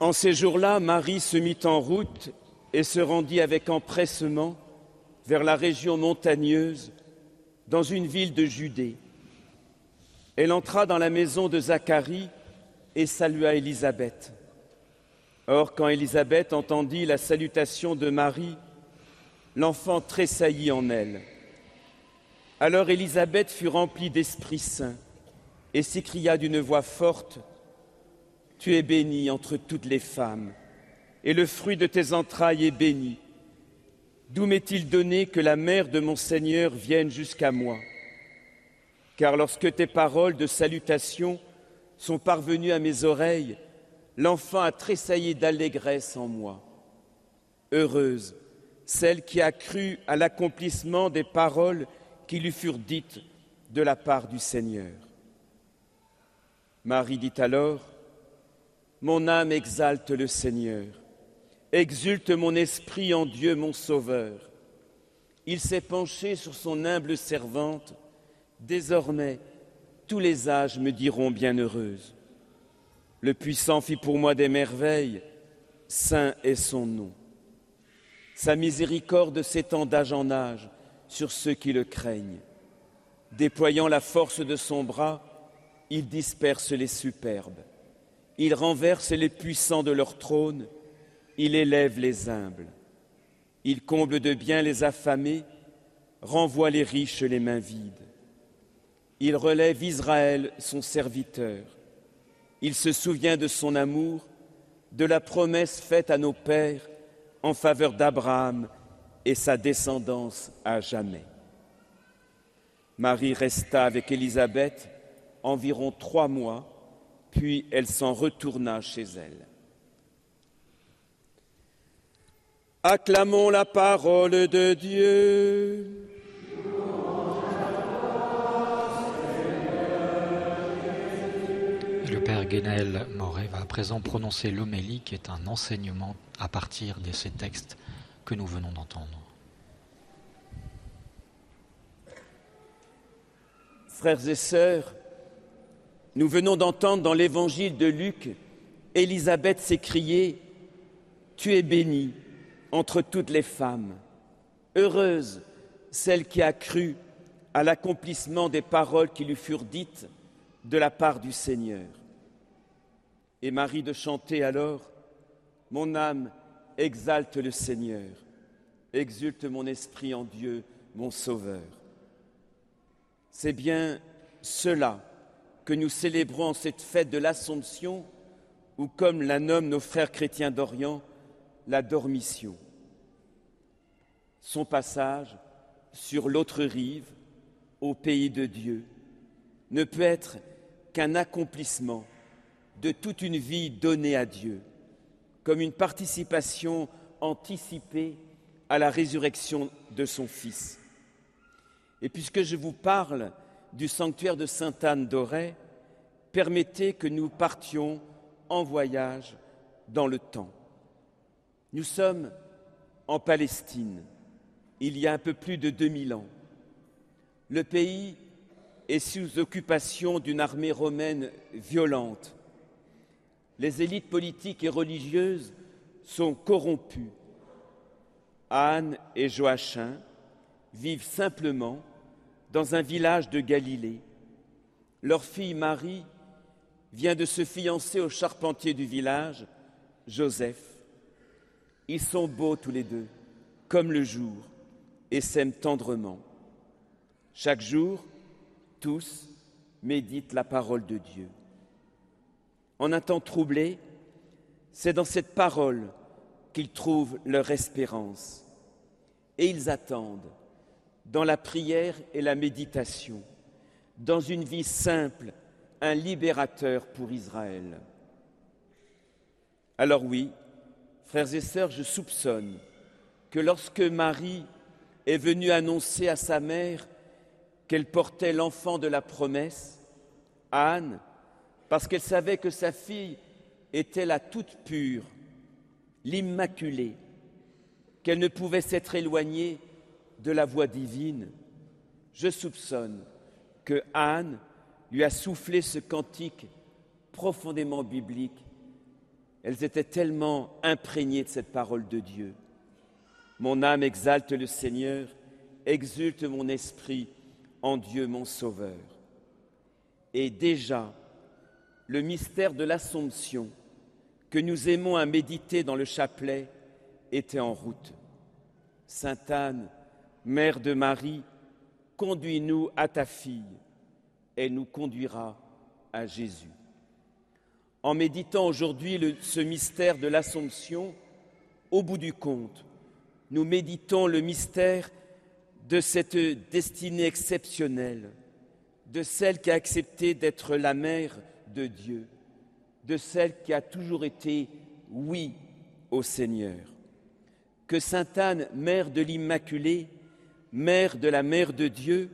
En ces jours-là, Marie se mit en route et se rendit avec empressement vers la région montagneuse, dans une ville de Judée. Elle entra dans la maison de Zacharie et salua Élisabeth. Or, quand Élisabeth entendit la salutation de Marie, l'enfant tressaillit en elle. Alors Élisabeth fut remplie d'Esprit Saint et s'écria d'une voix forte, « Tu es bénie entre toutes les femmes, et le fruit de tes entrailles est béni. D'où m'est-il donné que la mère de mon Seigneur vienne jusqu'à moi ? Car lorsque tes paroles de salutation sont parvenues à mes oreilles, l'enfant a tressailli d'allégresse en moi. Heureuse, celle qui a cru à l'accomplissement des paroles qui lui furent dites de la part du Seigneur. » Marie dit alors, « Mon âme exalte le Seigneur. Exulte mon esprit en Dieu, mon Sauveur. Il s'est penché sur son humble servante. Désormais, tous les âges me diront bienheureuse. Le Puissant fit pour moi des merveilles. Saint est son nom. Sa miséricorde s'étend d'âge en âge sur ceux qui le craignent. Déployant la force de son bras, il disperse les superbes. Il renverse les puissants de leur trône. Il élève les humbles, il comble de bien les affamés, renvoie les riches les mains vides. Il relève Israël, son serviteur. Il se souvient de son amour, de la promesse faite à nos pères en faveur d'Abraham et sa descendance à jamais. » Marie resta avec Élisabeth environ trois mois, puis elle s'en retourna chez elle. Acclamons la parole de Dieu. Le père Gwenaël Moret va à présent prononcer l'homélie qui est un enseignement à partir de ces textes que nous venons d'entendre. Frères et sœurs, nous venons d'entendre dans l'évangile de Luc, Élisabeth s'écrier « Tu es bénie entre toutes les femmes, heureuse celle qui a cru à l'accomplissement des paroles qui lui furent dites de la part du Seigneur. » Et Marie de chanter alors, « Mon âme exalte le Seigneur, exulte mon esprit en Dieu, mon Sauveur. » C'est bien cela que nous célébrons en cette fête de l'Assomption, ou comme la nomment nos frères chrétiens d'Orient, la Dormition. Son passage sur l'autre rive, au pays de Dieu, ne peut être qu'un accomplissement de toute une vie donnée à Dieu, comme une participation anticipée à la résurrection de son Fils. Et puisque je vous parle du sanctuaire de Sainte-Anne-d'Auray, permettez que nous partions en voyage dans le temps. Nous sommes en Palestine, il y a un peu plus de deux mille ans. Le pays est sous occupation d'une armée romaine violente. Les élites politiques et religieuses sont corrompues. Anne et Joachim vivent simplement dans un village de Galilée. Leur fille Marie vient de se fiancer au charpentier du village, Joseph. Ils sont beaux tous les deux, comme le jour, et s'aiment tendrement. Chaque jour, tous méditent la parole de Dieu. En un temps troublé, c'est dans cette parole qu'ils trouvent leur espérance. Et ils attendent, dans la prière et la méditation, dans une vie simple, un libérateur pour Israël. Alors oui, frères et sœurs, je soupçonne que lorsque Marie est venue annoncer à sa mère qu'elle portait l'enfant de la promesse, à Anne, parce qu'elle savait que sa fille était la toute pure, l'immaculée, qu'elle ne pouvait s'être éloignée de la voix divine, je soupçonne que Anne lui a soufflé ce cantique profondément biblique Elles étaient tellement imprégnées de cette parole de Dieu. Mon âme exalte le Seigneur, exulte mon esprit en Dieu mon Sauveur. Et déjà, le mystère de l'Assomption que nous aimons à méditer dans le chapelet était en route. Sainte Anne, Mère de Marie, conduis-nous à ta fille, elle nous conduira à Jésus. En méditant aujourd'hui le, ce mystère de l'Assomption, au bout du compte, nous méditons le mystère de cette destinée exceptionnelle, de celle qui a accepté d'être la mère de Dieu, de celle qui a toujours été oui au Seigneur. Que Sainte Anne, mère de l'Immaculée, mère de la Mère de Dieu,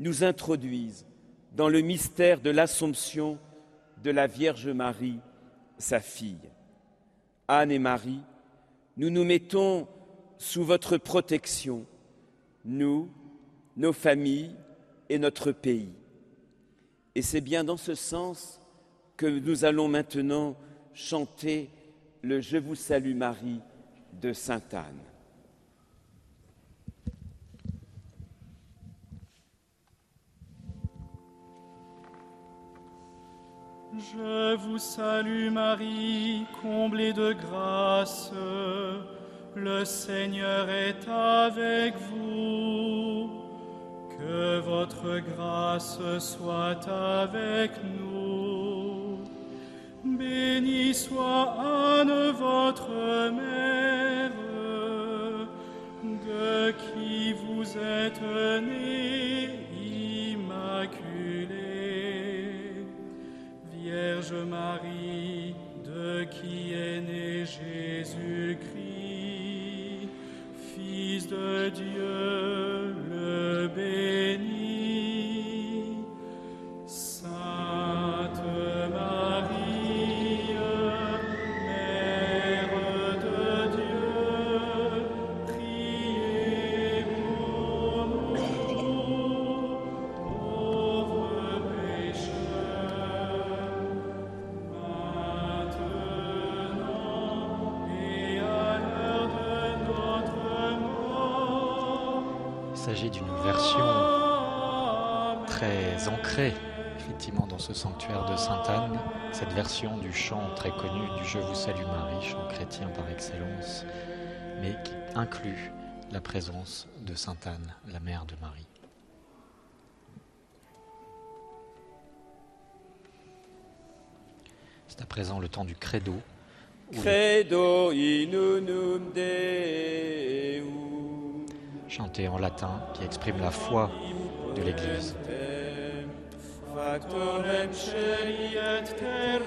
nous introduise dans le mystère de l'Assomption de la Vierge Marie, sa fille. Anne et Marie, nous nous mettons sous votre protection, nous, nos familles et notre pays. Et c'est bien dans ce sens que nous allons maintenant chanter le « Je vous salue Marie » de Sainte Anne. Je vous salue Marie, comblée de grâce, le Seigneur est avec vous. Que votre grâce soit avec nous. Bénie soit Anne, votre mère, de qui vous êtes née immaculée. Vierge Marie, de qui est né Jésus-Christ, Fils de Dieu, le béni. Sainte Marie, Mère de Dieu, priez pour nous, pauvres pécheurs, maintenant et à l'heure de notre mort. Il s'agit d'une version très ancrée, effectivement, dans ce sanctuaire de Sainte-Anne, cette version du chant très connu du « Je vous salue Marie », chant chrétien par excellence, mais qui inclut la présence de Sainte-Anne, la mère de Marie. C'est à présent le temps du credo. Credo in unum Deum. Chanté en latin, qui exprime la foi de l'Église. Factorem celi et terre,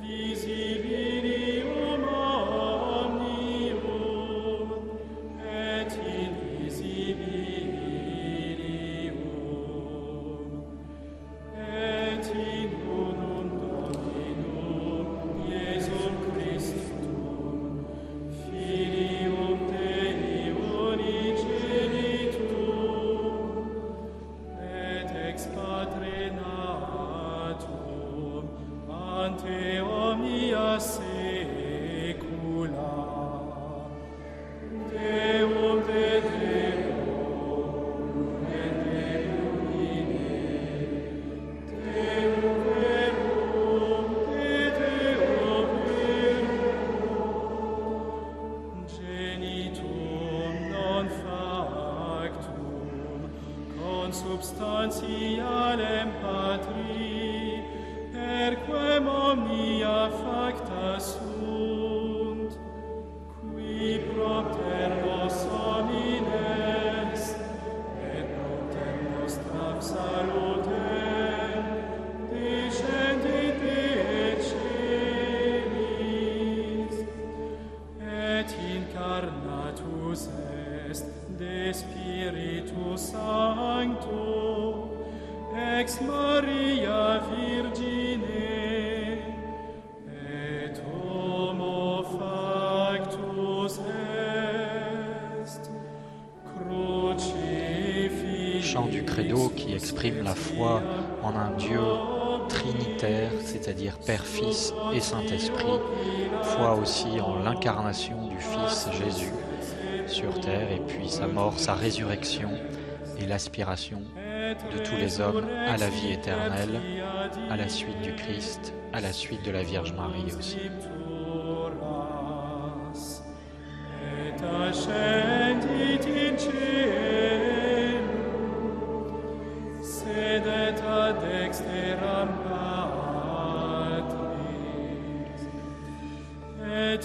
visibilium omnium, et invisibilium, et in unum Dominum Iesum Christum, Filium Dei unigenitum, et ex Patre natum, ante omnia saecula, Deum de Deum, lumen de lumine, Deum verum, de Deum verum, genitum non factum, consubstantialem patri, perquem omnia facta sunt, qui propter vos homines, et propter nostram salutem, descendit de celis, et incarnatus est de Spiritus Sancto, ex Maria Virgine, et homo factus est crucifixione. Chant du credo qui exprime la foi en un Dieu trinitaire, c'est-à-dire Père, Fils et Saint-Esprit, foi aussi en l'incarnation du Fils Jésus sur terre, et puis sa mort, sa résurrection et l'aspiration de tous les hommes à la vie éternelle, à la suite du Christ, à la suite de la Vierge Marie aussi.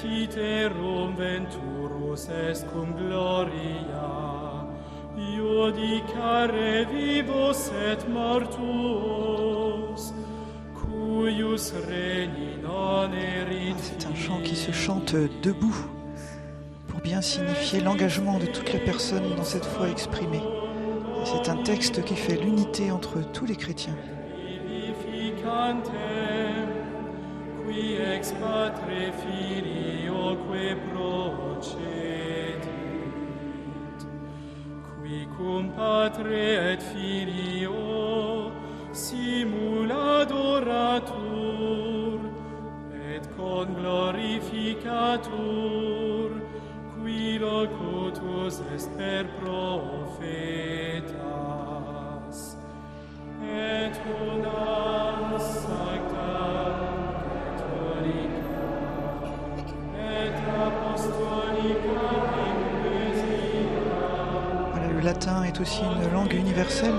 Iterum venturus est cum gloria, iudicare vivos et mortuos, cuius regni non erit. C'est un chant qui se chante debout pour bien signifier l'engagement de toute la personne dans cette foi exprimée. Et c'est un texte qui fait l'unité entre tous les chrétiens. Ex patre filioque procedit, qui cum patre et filio simul adoratur, et con glorificatur, qui locutus est per prophetas, et unam sanctam. Voilà, le latin est aussi une langue universelle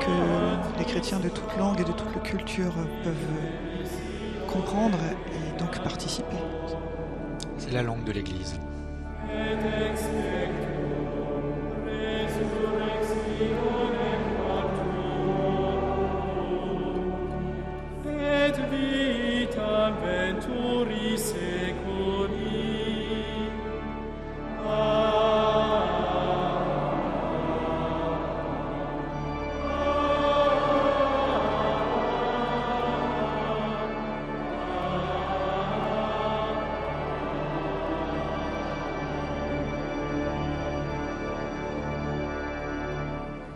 que les chrétiens de toute langue et de toute culture peuvent comprendre et donc participer. C'est la langue de l'Église.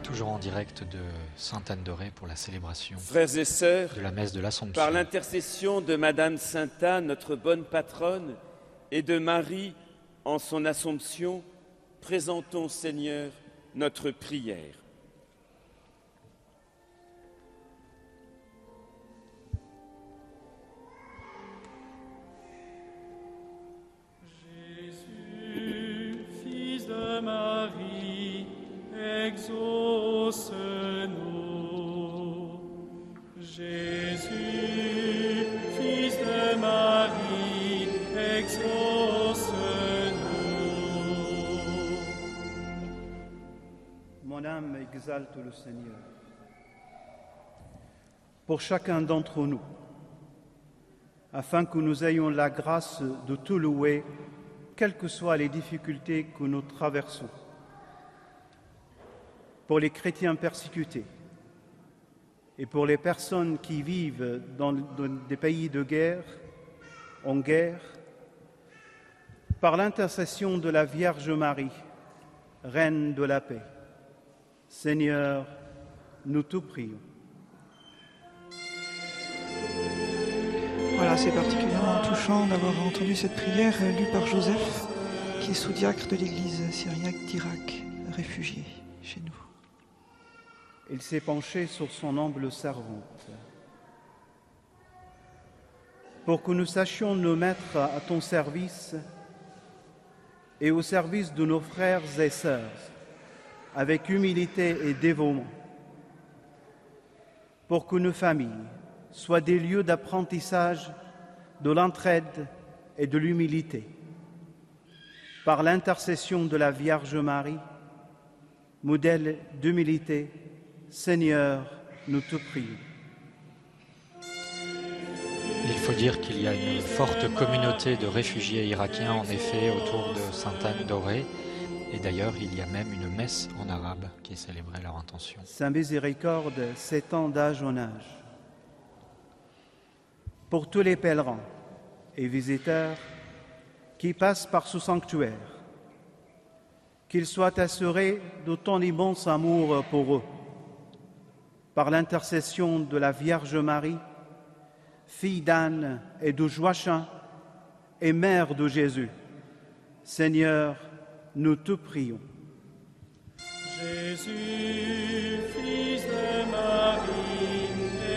Toujours en direct de Sainte-Anne-d'Auray pour la célébration Frères et sœurs, de la messe de l'Assomption. Par l'intercession de Madame Sainte-Anne, notre bonne patronne, et de Marie en son Assomption, présentons, Seigneur, notre prière. Jésus, fils de Marie, exauce-nous, Jésus, fils de Marie, exauce-nous. Mon âme exalte le Seigneur. Pour chacun d'entre nous, afin que nous ayons la grâce de tout louer, quelles que soient les difficultés que nous traversons. Pour les chrétiens persécutés et pour les personnes qui vivent dans des pays de guerre, en guerre, par l'intercession de la Vierge Marie, Reine de la paix. Seigneur, nous te prions. Voilà, c'est particulièrement touchant d'avoir entendu cette prière lue par Joseph, qui est sous-diacre de l'église syriaque d'Irak, réfugié chez nous. Il s'est penché sur son humble servante pour que nous sachions nous mettre à ton service et au service de nos frères et sœurs avec humilité et dévouement, pour que nos familles soient des lieux d'apprentissage de l'entraide et de l'humilité. Par l'intercession de la Vierge Marie, modèle d'humilité, Seigneur, nous te prions. Il faut dire qu'il y a une forte communauté de réfugiés irakiens, en effet, autour de Sainte-Anne-d'Auray. Et d'ailleurs, il y a même une messe en arabe qui est célébrée leur intention. Saint Miséricorde s'étend d'âge en âge. Pour tous les pèlerins et visiteurs qui passent par ce sanctuaire, qu'ils soient assurés de ton immense amour pour eux, par l'intercession de la Vierge Marie, fille d'Anne et de Joachim et mère de Jésus, Seigneur, nous te prions. Jésus, fils de Marie,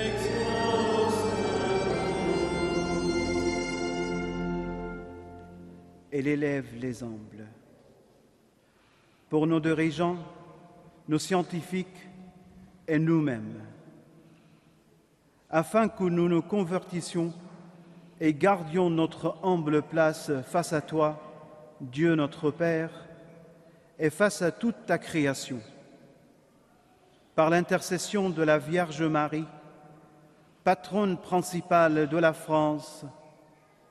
exauce-nous. Elle élève les humbles. Pour nos dirigeants, nos scientifiques et nous-mêmes, afin que nous nous convertissions et gardions notre humble place face à toi, Dieu notre Père, et face à toute ta création. Par l'intercession de la Vierge Marie, patronne principale de la France,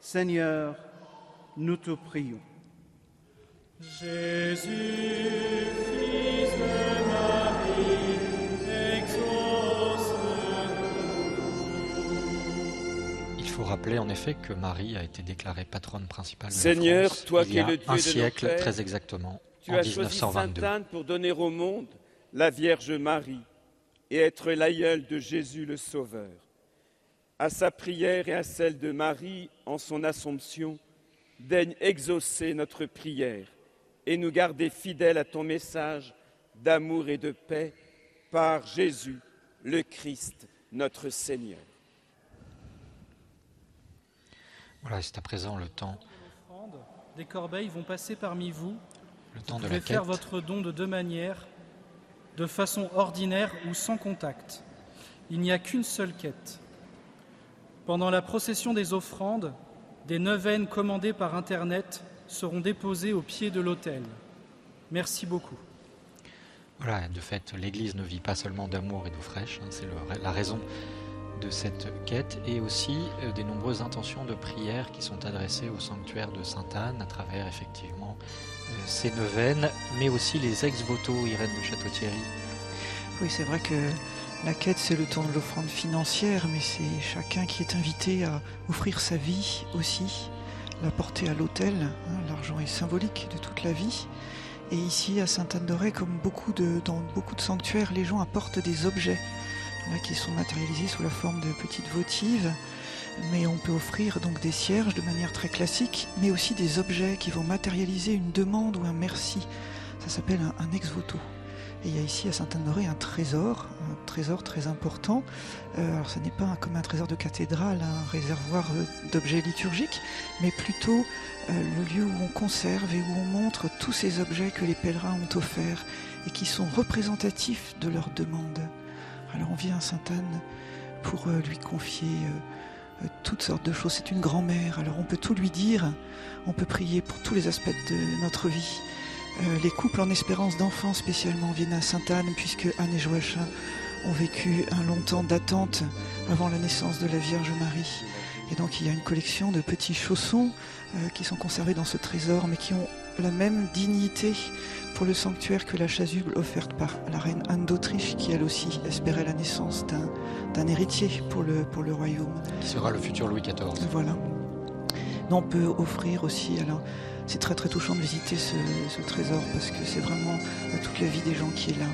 Seigneur, nous te prions. Jésus, fils de Marie, exauce-nous. Il faut rappeler en effet que Marie a été déclarée patronne principale de la France. Seigneur, toi qui es le Dieu de notre Père, il y a un siècle très exactement. Tu as choisi Sainte-Anne pour donner au monde la Vierge Marie et être l'aïeule de Jésus le Sauveur. À sa prière et à celle de Marie en son Assomption, daigne exaucer notre prière et nous garder fidèles à ton message d'amour et de paix par Jésus le Christ, notre Seigneur. Voilà, c'est à présent le temps. Des corbeilles vont passer parmi vous. Le temps vous de pouvez la quête. Faire votre don de deux manières, de façon ordinaire ou sans contact. Il n'y a qu'une seule quête. Pendant la procession des offrandes, des neuvaines commandées par Internet seront déposées au pied de l'autel. Merci beaucoup. Voilà, de fait, l'Église ne vit pas seulement d'amour et d'eau fraîche, hein, c'est le, la raison de cette quête, et aussi euh, des nombreuses intentions de prière qui sont adressées au sanctuaire de Sainte-Anne à travers effectivement euh, ces neuvaines, mais aussi les ex-voto Irène de Château-Thierry. Oui, c'est vrai que la quête, c'est le temps de l'offrande financière, mais c'est chacun qui est invité à offrir sa vie aussi, la porter à l'autel, hein, l'argent est symbolique de toute la vie. Et ici, à Sainte-Anne-d'Auray, comme beaucoup de, dans beaucoup de sanctuaires, les gens apportent des objets là, qui sont matérialisés sous la forme de petites votives, mais on peut offrir donc des cierges de manière très classique, mais aussi des objets qui vont matérialiser une demande ou un merci. Ça s'appelle un, un ex-voto. Et il y a ici à Sainte-Anne-d'Auray un trésor, un trésor très important. Euh, alors ce n'est pas un, comme un trésor de cathédrale, un réservoir euh, d'objets liturgiques, mais plutôt euh, le lieu où on conserve et où on montre tous ces objets que les pèlerins ont offerts et qui sont représentatifs de leur demande. Alors on vient à Sainte-Anne pour euh, lui confier euh, euh, toutes sortes de choses. C'est une grand-mère, alors on peut tout lui dire, on peut prier pour tous les aspects de notre vie. Euh, les couples en espérance d'enfants spécialement viennent à Sainte-Anne puisque Anne et Joachim ont vécu un long temps d'attente avant la naissance de la Vierge Marie. Et donc il y a une collection de petits chaussons euh, qui sont conservés dans ce trésor mais qui ont la même dignité pour le sanctuaire que la chasuble offerte par la reine Anne d'Autriche qui elle aussi espérait la naissance d'un, d'un héritier pour le, pour le royaume. Qui sera le futur Louis quatorze. Voilà. On peut offrir aussi, alors c'est très très touchant de visiter ce, ce trésor parce que c'est vraiment toute la vie des gens qui est là,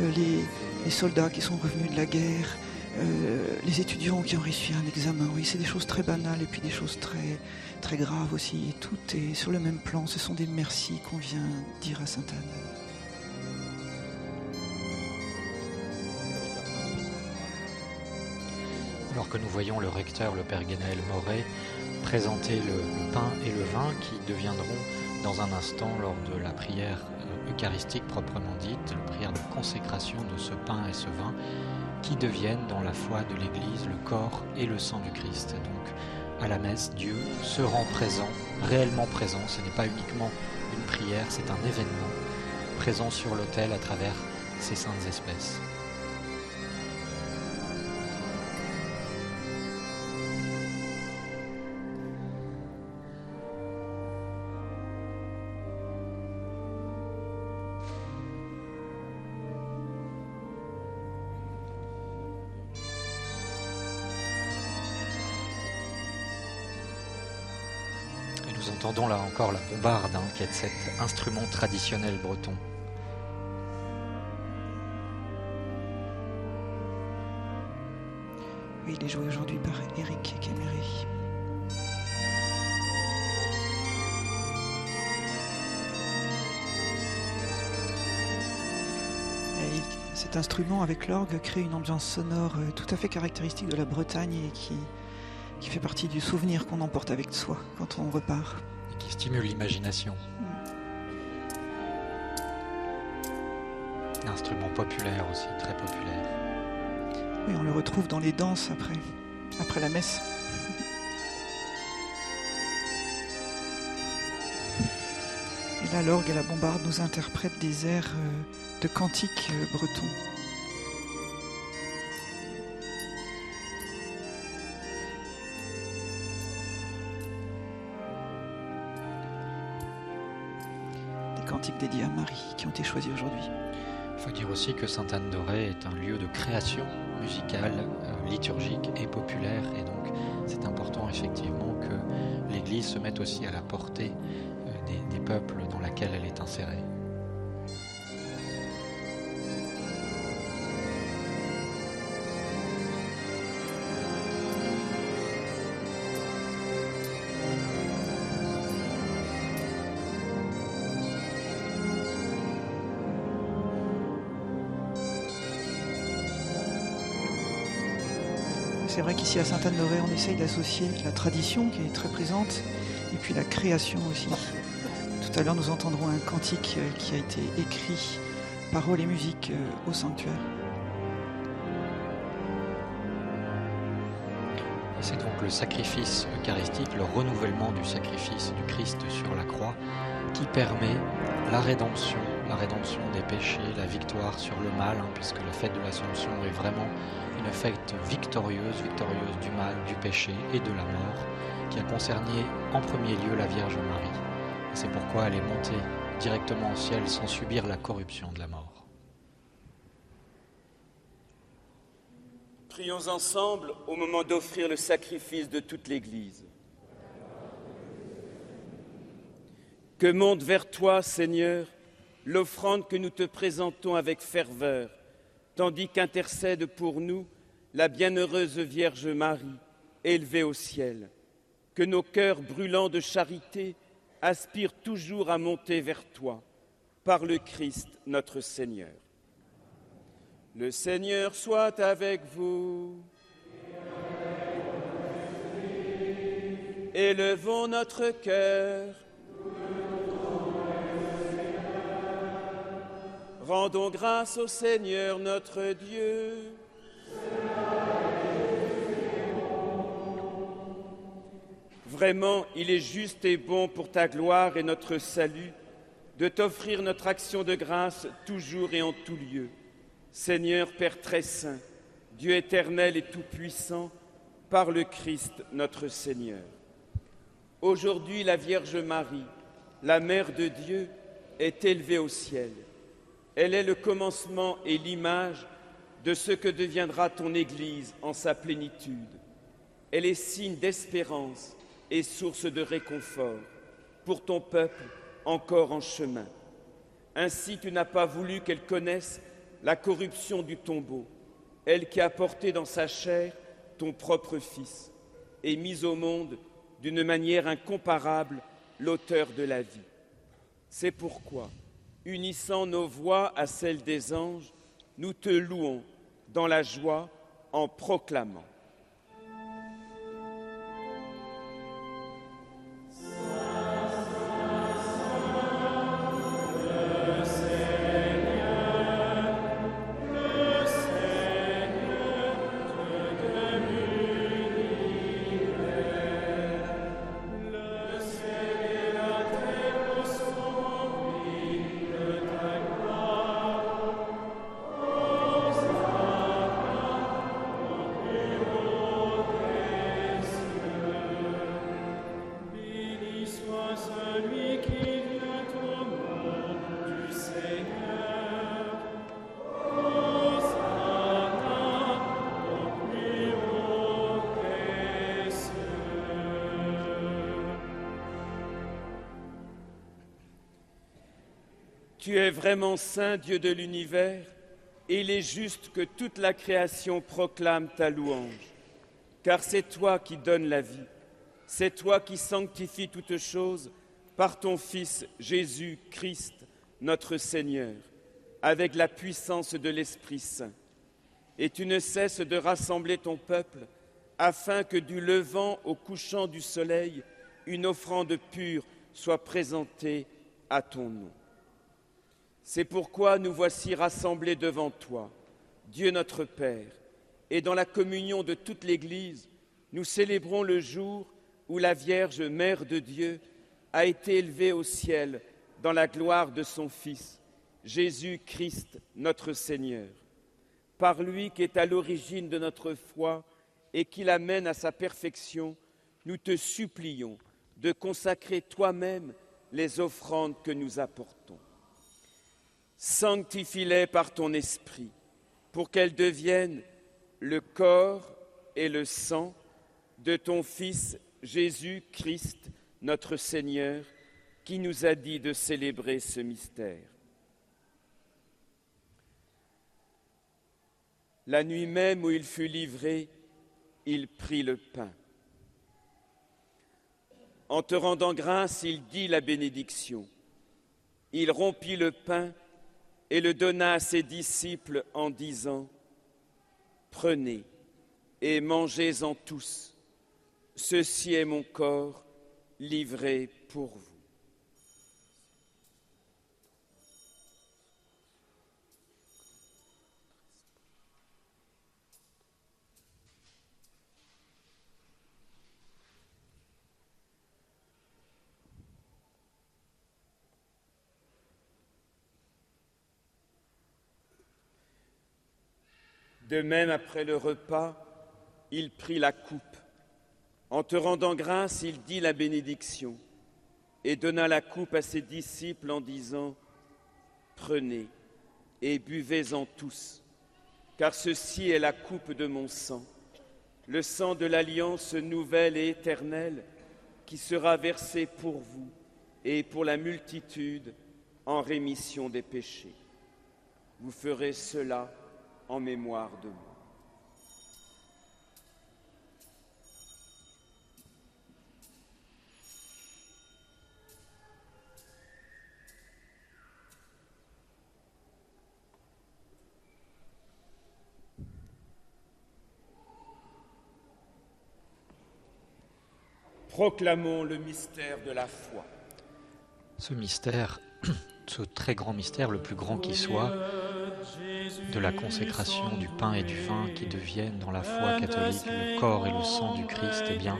euh, les, les soldats qui sont revenus de la guerre, euh, les étudiants qui ont réussi un examen, oui c'est des choses très banales et puis des choses très, très graves aussi, et tout est sur le même plan, ce sont des merci qu'on vient dire à Sainte-Anne. Alors que nous voyons le recteur, le père Gwenaël Moret, présenter le pain et le vin qui deviendront dans un instant, lors de la prière eucharistique proprement dite, la prière de consécration de ce pain et ce vin qui deviennent dans la foi de l'Église le corps et le sang du Christ. Donc à la messe, Dieu se rend présent, réellement présent, ce n'est pas uniquement une prière, c'est un événement présent sur l'autel à travers ces saintes espèces. Nous entendons là encore la bombarde, hein, qui est cet instrument traditionnel breton. Oui, il est joué aujourd'hui par Eric Kéméry. Cet instrument avec l'orgue crée une ambiance sonore tout à fait caractéristique de la Bretagne et qui, qui fait partie du souvenir qu'on emporte avec soi quand on repart. Et qui stimule l'imagination. Mmh. Instrument populaire aussi, très populaire. Oui, on le retrouve dans les danses après, après la messe. Là, l'orgue et la bombarde nous interprètent des airs de cantiques bretons. Des cantiques dédiés à Marie qui ont été choisis aujourd'hui. Il faut dire aussi que Sainte-Anne-d'Auray est un lieu de création musicale, liturgique et populaire. Et donc, c'est important effectivement que l'Église se mette aussi à la portée Des, des peuples dans laquelle elle est insérée. C'est vrai qu'ici à Sainte-Anne-d'Auray, on essaye d'associer la tradition qui est très présente et puis la création aussi. Tout à l'heure, nous entendrons un cantique qui a été écrit, paroles et musique au sanctuaire. Et c'est donc le sacrifice eucharistique, le renouvellement du sacrifice du Christ sur la croix qui permet la rédemption, la rédemption des péchés, la victoire sur le mal, hein, puisque la fête de l'Assomption est vraiment une fête victorieuse, victorieuse du mal, du péché et de la mort, qui a concerné en premier lieu la Vierge Marie. C'est pourquoi elle est montée directement au ciel sans subir la corruption de la mort. Prions ensemble au moment d'offrir le sacrifice de toute l'Église. Que monte vers toi, Seigneur, l'offrande que nous te présentons avec ferveur, tandis qu'intercède pour nous la bienheureuse Vierge Marie, élevée au ciel. Que nos cœurs brûlants de charité aspire toujours à monter vers toi, par le Christ notre Seigneur. Le Seigneur soit avec vous. Élevons notre cœur. Rendons grâce au Seigneur notre Dieu. Vraiment, il est juste et bon pour ta gloire et notre salut de t'offrir notre action de grâce toujours et en tout lieu. Seigneur, Père très saint, Dieu éternel et tout-puissant, par le Christ notre Seigneur. Aujourd'hui, la Vierge Marie, la Mère de Dieu, est élevée au ciel. Elle est le commencement et l'image de ce que deviendra ton Église en sa plénitude. Elle est signe d'espérance et source de réconfort pour ton peuple encore en chemin. Ainsi, tu n'as pas voulu qu'elle connaisse la corruption du tombeau, elle qui a porté dans sa chair ton propre Fils et mis au monde d'une manière incomparable l'auteur de la vie. C'est pourquoi, unissant nos voix à celles des anges, nous te louons dans la joie en proclamant. Tu es vraiment saint, Dieu de l'univers, et il est juste que toute la création proclame ta louange. car c'est toi qui donnes la vie, c'est toi qui sanctifies toutes choses par ton Fils Jésus-Christ, notre Seigneur, avec la puissance de l'Esprit Saint. Et tu ne cesses de rassembler ton peuple, afin que du levant au couchant du soleil, une offrande pure soit présentée à ton nom. C'est pourquoi nous voici rassemblés devant toi, Dieu notre Père, et dans la communion de toute l'Église, nous célébrons le jour où la Vierge, Mère de Dieu, a été élevée au ciel dans la gloire de son Fils, Jésus-Christ notre Seigneur. Par lui qui est à l'origine de notre foi et qui l'amène à sa perfection, nous te supplions de consacrer toi-même les offrandes que nous apportons. Sanctifie-les par ton esprit, pour qu'elles deviennent le corps et le sang de ton Fils Jésus-Christ, notre Seigneur, qui nous a dit de célébrer ce mystère. La nuit même où il fut livré, il prit le pain. En te rendant grâce, il dit la bénédiction. Il rompit le pain et le donna à ses disciples en disant : « Prenez et mangez-en tous. Ceci est mon corps livré pour vous. » De même, après le repas, il prit la coupe. En te rendant grâce, il dit la bénédiction et donna la coupe à ses disciples en disant : « Prenez et buvez-en tous, car ceci est la coupe de mon sang, le sang de l'alliance nouvelle et éternelle qui sera versé pour vous et pour la multitude en rémission des péchés. Vous ferez cela en mémoire de moi. » Proclamons le mystère de la foi. Ce mystère, ce très grand mystère, le plus grand qui soit, de la consécration du pain et du vin qui deviennent dans la foi catholique le corps et le sang du Christ, et eh bien,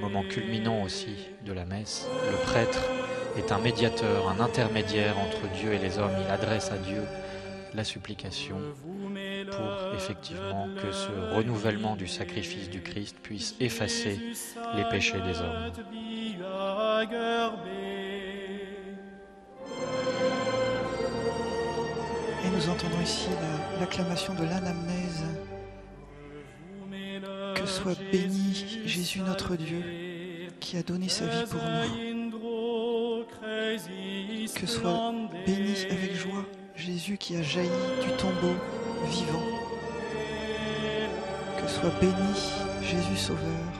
moment culminant aussi de la messe, le prêtre est un médiateur, un intermédiaire entre Dieu et les hommes. Il adresse à Dieu la supplication pour effectivement que ce renouvellement du sacrifice du Christ puisse effacer les péchés des hommes. Et nous entendons ici la, l'acclamation de l'anamnèse. Que soit béni Jésus notre Dieu, qui a donné sa vie pour nous. Que soit béni avec joie Jésus qui a jailli du tombeau vivant. Que soit béni Jésus Sauveur,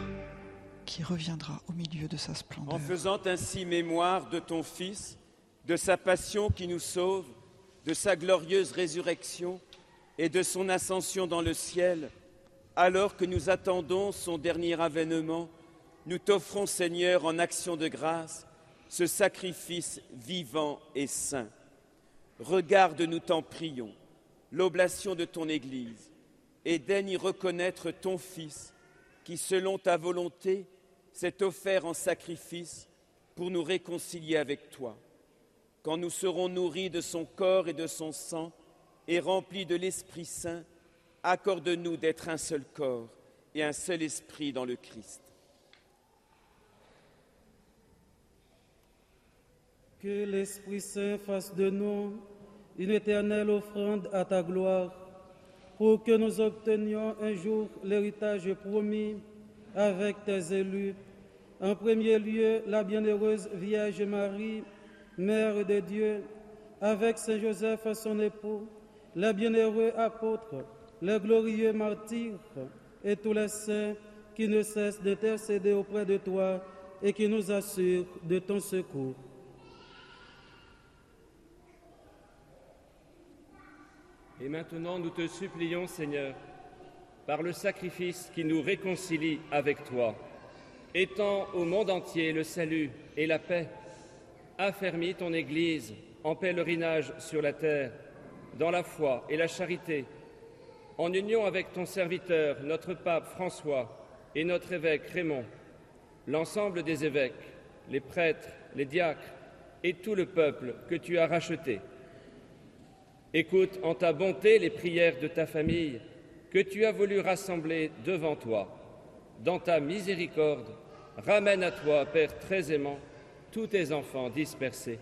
qui reviendra au milieu de sa splendeur. En faisant ainsi mémoire de ton Fils, de sa passion qui nous sauve, de sa glorieuse résurrection et de son ascension dans le ciel, alors que nous attendons son dernier avènement, nous t'offrons, Seigneur, en action de grâce, ce sacrifice vivant et saint. Regarde, nous t'en prions, l'oblation de ton Église, et daigne y reconnaître ton Fils, qui, selon ta volonté, s'est offert en sacrifice pour nous réconcilier avec toi. Quand nous serons nourris de son corps et de son sang et remplis de l'Esprit Saint, accorde-nous d'être un seul corps et un seul esprit dans le Christ. Que l'Esprit Saint fasse de nous une éternelle offrande à ta gloire, pour que nous obtenions un jour l'héritage promis avec tes élus. En premier lieu, la bienheureuse Vierge Marie, Mère de Dieu, avec Saint Joseph son époux, les bienheureux apôtres, les glorieux martyrs, et tous les saints qui ne cessent d'intercéder auprès de toi et qui nous assurent de ton secours. Et maintenant, nous te supplions, Seigneur, par le sacrifice qui nous réconcilie avec toi, étends au monde entier le salut et la paix, affermis ton Église en pèlerinage sur la terre, dans la foi et la charité, en union avec ton serviteur, notre pape François et notre évêque Raymond, l'ensemble des évêques, les prêtres, les diacres et tout le peuple que tu as racheté. Écoute en ta bonté les prières de ta famille que tu as voulu rassembler devant toi. Dans ta miséricorde, ramène à toi, Père très aimant, tous tes enfants dispersés.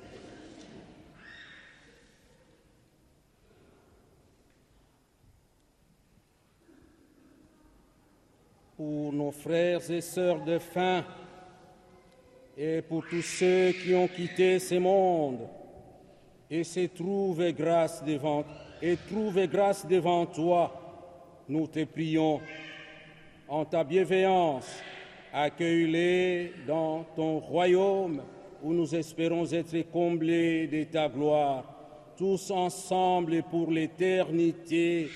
Pour nos frères et sœurs de faim et pour tous ceux qui ont quitté ce monde, et se trouve grâce devant, et trouve grâce devant toi, nous te prions. En ta bienveillance, accueille-les dans ton royaume où nous espérons être comblés de ta gloire, tous ensemble pour l'éternité,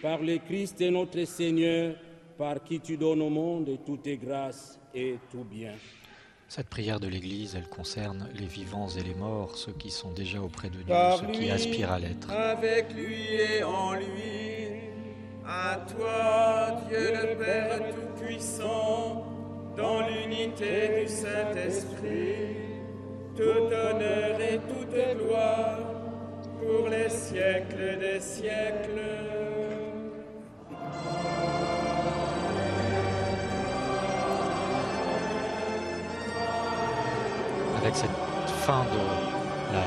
par le Christ et notre Seigneur, par qui tu donnes au monde toutes tes grâces et tout bien. Cette prière de l'Église, elle concerne les vivants et les morts, ceux qui sont déjà auprès de Dieu, Par ceux lui, qui aspirent à l'être. Avec lui et en lui, à toi, Dieu le Père Tout-Puissant, dans l'unité du Saint-Esprit, tout honneur et toute gloire, pour les siècles des siècles. Avec cette fin de la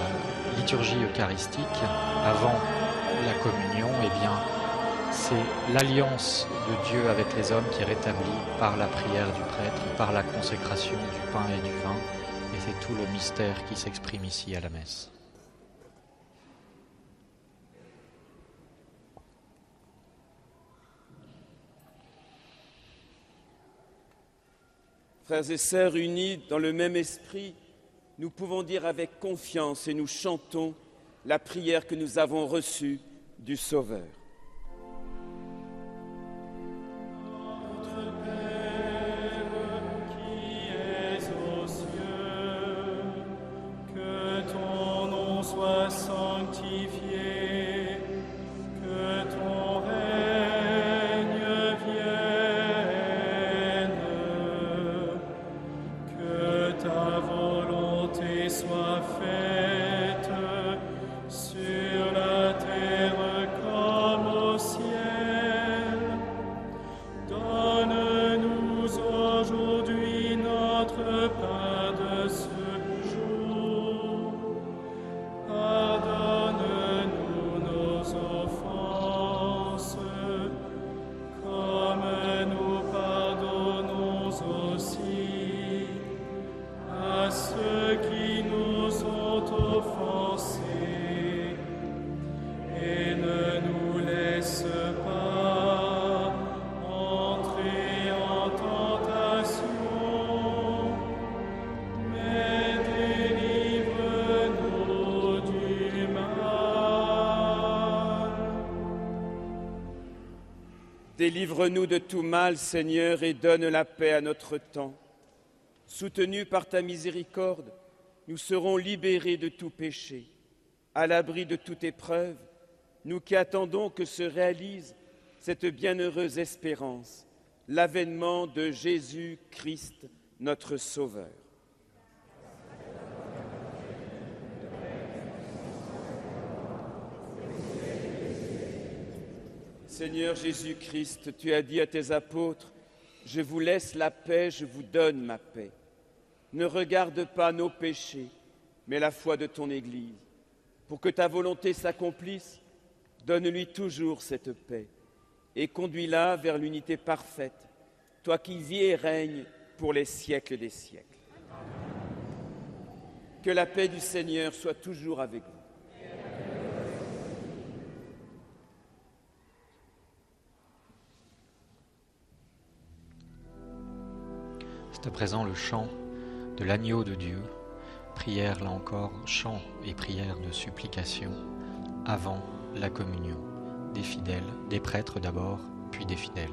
liturgie eucharistique, avant la communion, eh bien, c'est l'alliance de Dieu avec les hommes qui est rétablie par la prière du prêtre, par la consécration du pain et du vin. Et c'est tout le mystère qui s'exprime ici à la messe. Frères et sœurs unis dans le même esprit, nous pouvons dire avec confiance et nous chantons la prière que nous avons reçue du Sauveur. Délivre-nous de tout mal, Seigneur, et donne la paix à notre temps. Soutenus par ta miséricorde, nous serons libérés de tout péché, à l'abri de toute épreuve, nous qui attendons que se réalise cette bienheureuse espérance, l'avènement de Jésus-Christ, notre Sauveur. Seigneur Jésus-Christ, tu as dit à tes apôtres, « Je vous laisse la paix, je vous donne ma paix. Ne regarde pas nos péchés, mais la foi de ton Église. Pour que ta volonté s'accomplisse, donne-lui toujours cette paix et conduis-la vers l'unité parfaite, toi qui vis et règnes pour les siècles des siècles. » Que la paix du Seigneur soit toujours avec vous. C'est à présent le chant de l'agneau de Dieu, prière là encore, chant et prière de supplication, avant la communion, des fidèles, des prêtres d'abord, puis des fidèles.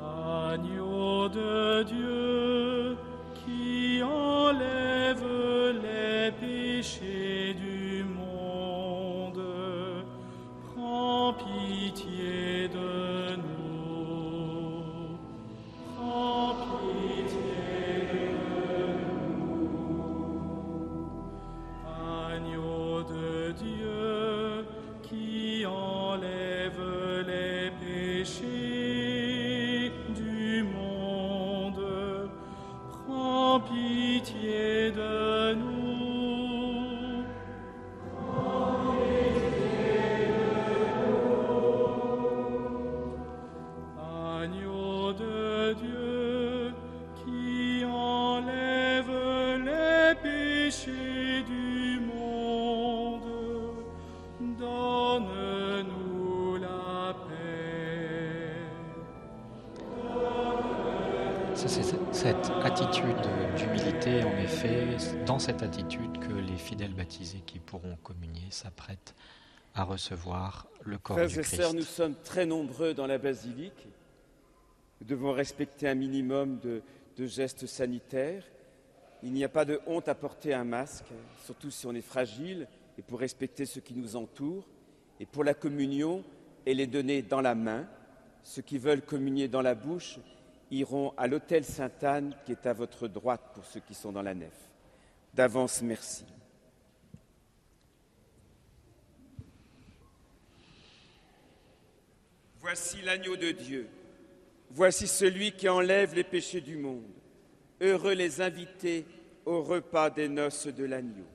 Agneau de Dieu, qui enlève les péchés du monde, prends pitié de nous, prends pitié de nous. Agneau de Dieu, qui enlève les péchés. Pitié de nous, prends pitié de nous. Agneau de Dieu, qui enlève les péchés du monde, donne-nous la paix. Donne-nous c'est, c'est, cette attitude d'humilité, en effet, dans cette attitude que les fidèles baptisés qui pourront communier s'apprêtent à recevoir le corps Frères du Christ. Frères et sœurs, nous sommes très nombreux dans la basilique. Nous devons respecter un minimum de, de gestes sanitaires. Il n'y a pas de honte à porter un masque, surtout si on est fragile, et pour respecter ceux qui nous entourent. Et pour la communion, elle est donnée dans la main. Ceux qui veulent communier dans la bouche iront à l'autel Sainte-Anne qui est à votre droite pour ceux qui sont dans la nef. D'avance, merci. Voici l'agneau de Dieu. Voici celui qui enlève les péchés du monde. Heureux les invités au repas des noces de l'agneau.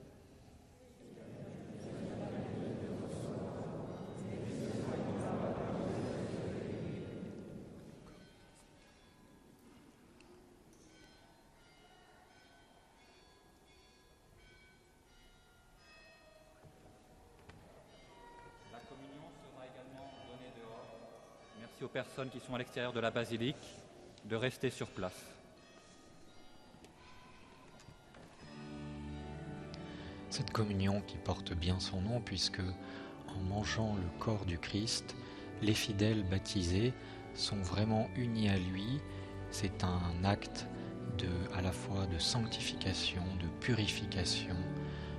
Aux personnes qui sont à l'extérieur de la basilique de rester sur place. Cette communion qui porte bien son nom puisque en mangeant le corps du Christ, les fidèles baptisés sont vraiment unis à lui. C'est un acte de, à la fois de sanctification, de purification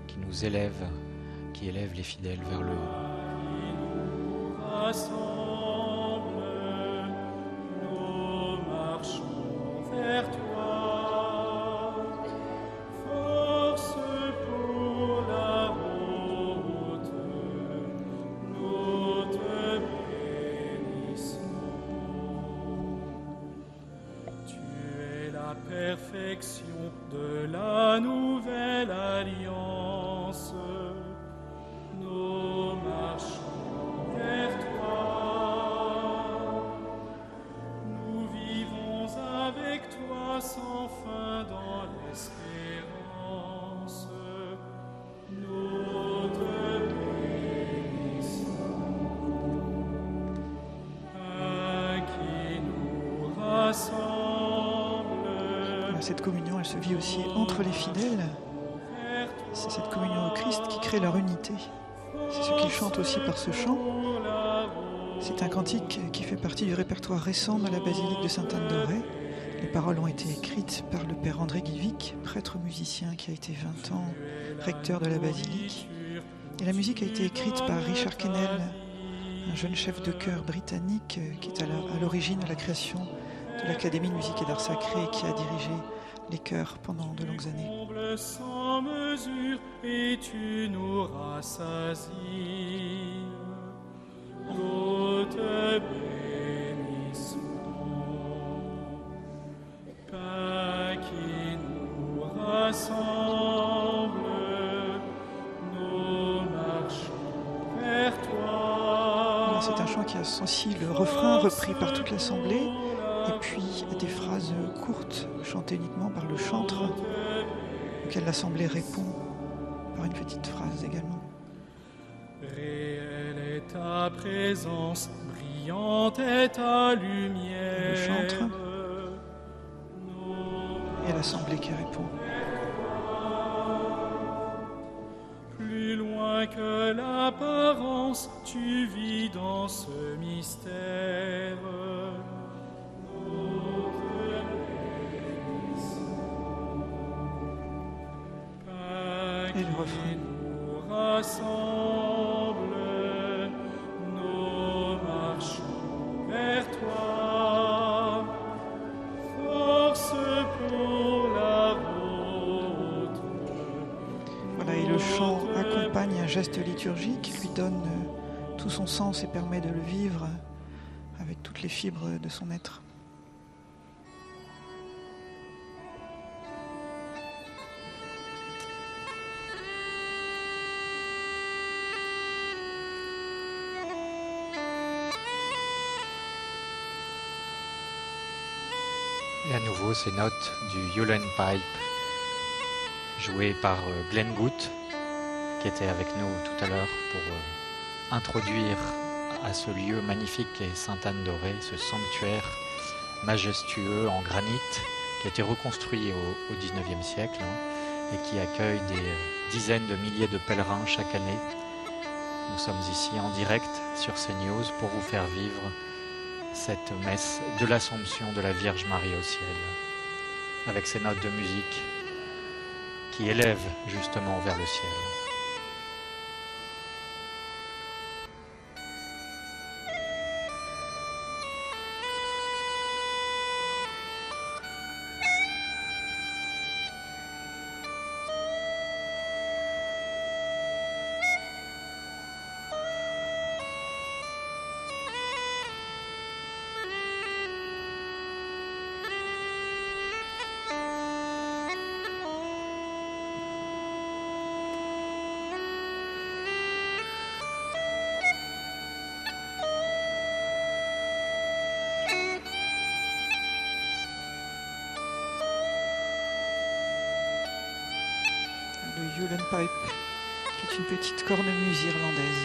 qui nous élève, qui élève les fidèles vers le haut. Cette communion, elle se vit aussi entre les fidèles. C'est cette communion au Christ qui crée leur unité. C'est ce qu'ils chantent aussi par ce chant. C'est un cantique qui fait partie du répertoire récent de la basilique de Sainte-Anne-d'Auray. Les paroles ont été écrites par le père André Guivic, prêtre musicien qui a été vingt ans recteur de la basilique. Et la musique a été écrite par Richard Kennell, un jeune chef de chœur britannique qui est à l'origine de la création de l'Académie de musique et d'art sacré qui a dirigé les chœurs pendant de longues années. Sans mesure et tu nous rassasies. Nous te bénissons. Pain qui nous rassemble. Nous marchons vers toi. C'est un chant qui associe le refrain repris par toute l'assemblée. Et puis des phrases courtes chantées uniquement par le chantre, auquel l'assemblée répond par une petite phrase également. Réelle est ta présence, brillante. Brillante est ta lumière. Le chantre et l'assemblée qui répond. Plus loin que l'apparence, tu vis dans ce mystère. Et le refrain. Nous rassemble, nous marchons vers toi. Force pour la vôtre. Voilà, et le chant accompagne un geste liturgique, lui donne tout son sens et permet de le vivre avec toutes les fibres de son être. Et à nouveau ces notes du Uilleann pipe jouées par Glenn Goude qui était avec nous tout à l'heure pour euh, introduire à ce lieu magnifique qu'est Sainte-Anne-d'Auray, ce sanctuaire majestueux en granit qui a été reconstruit au, au dix-neuvième siècle hein, et qui accueille des euh, dizaines de milliers de pèlerins chaque année. Nous sommes ici en direct sur CNews pour vous faire vivre cette messe de l'Assomption de la Vierge Marie au ciel, avec ses notes de musique qui élèvent justement vers le ciel. Uilleann pipe, qui est une petite cornemuse irlandaise.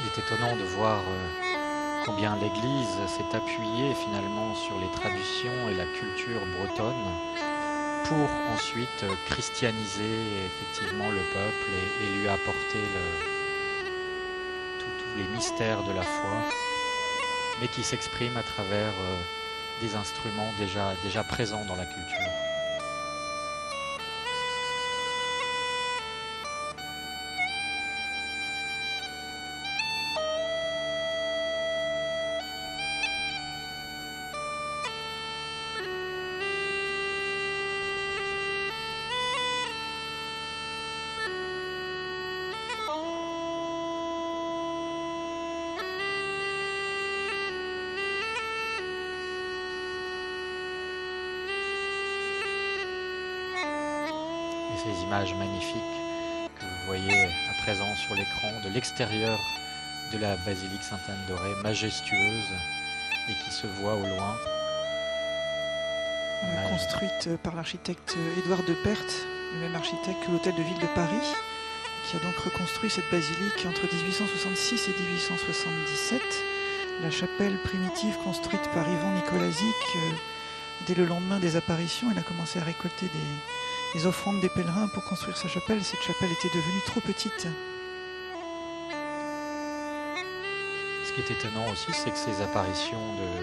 Il est étonnant de voir combien l'Église s'est appuyée finalement sur les traditions et la culture bretonne pour ensuite christianiser effectivement le peuple et, et lui apporter le, tous les mystères de la foi, mais qui s'expriment à travers des instruments déjà, déjà présents dans la culture. Ces images magnifiques que vous voyez à présent sur l'écran de l'extérieur de la basilique Sainte-Anne-d'Auray, majestueuse et qui se voit au loin. Euh, construite par l'architecte Édouard de Perthes, le même architecte que l'hôtel de ville de Paris, qui a donc reconstruit cette basilique entre dix-huit cent soixante-six et dix-huit cent soixante-dix-sept. La chapelle primitive construite par Yvon Nicolazic euh, dès le lendemain des apparitions, elle a commencé à récolter des... les offrandes des pèlerins pour construire sa chapelle. Cette chapelle était devenue trop petite. Ce qui est étonnant aussi, c'est que ces apparitions de,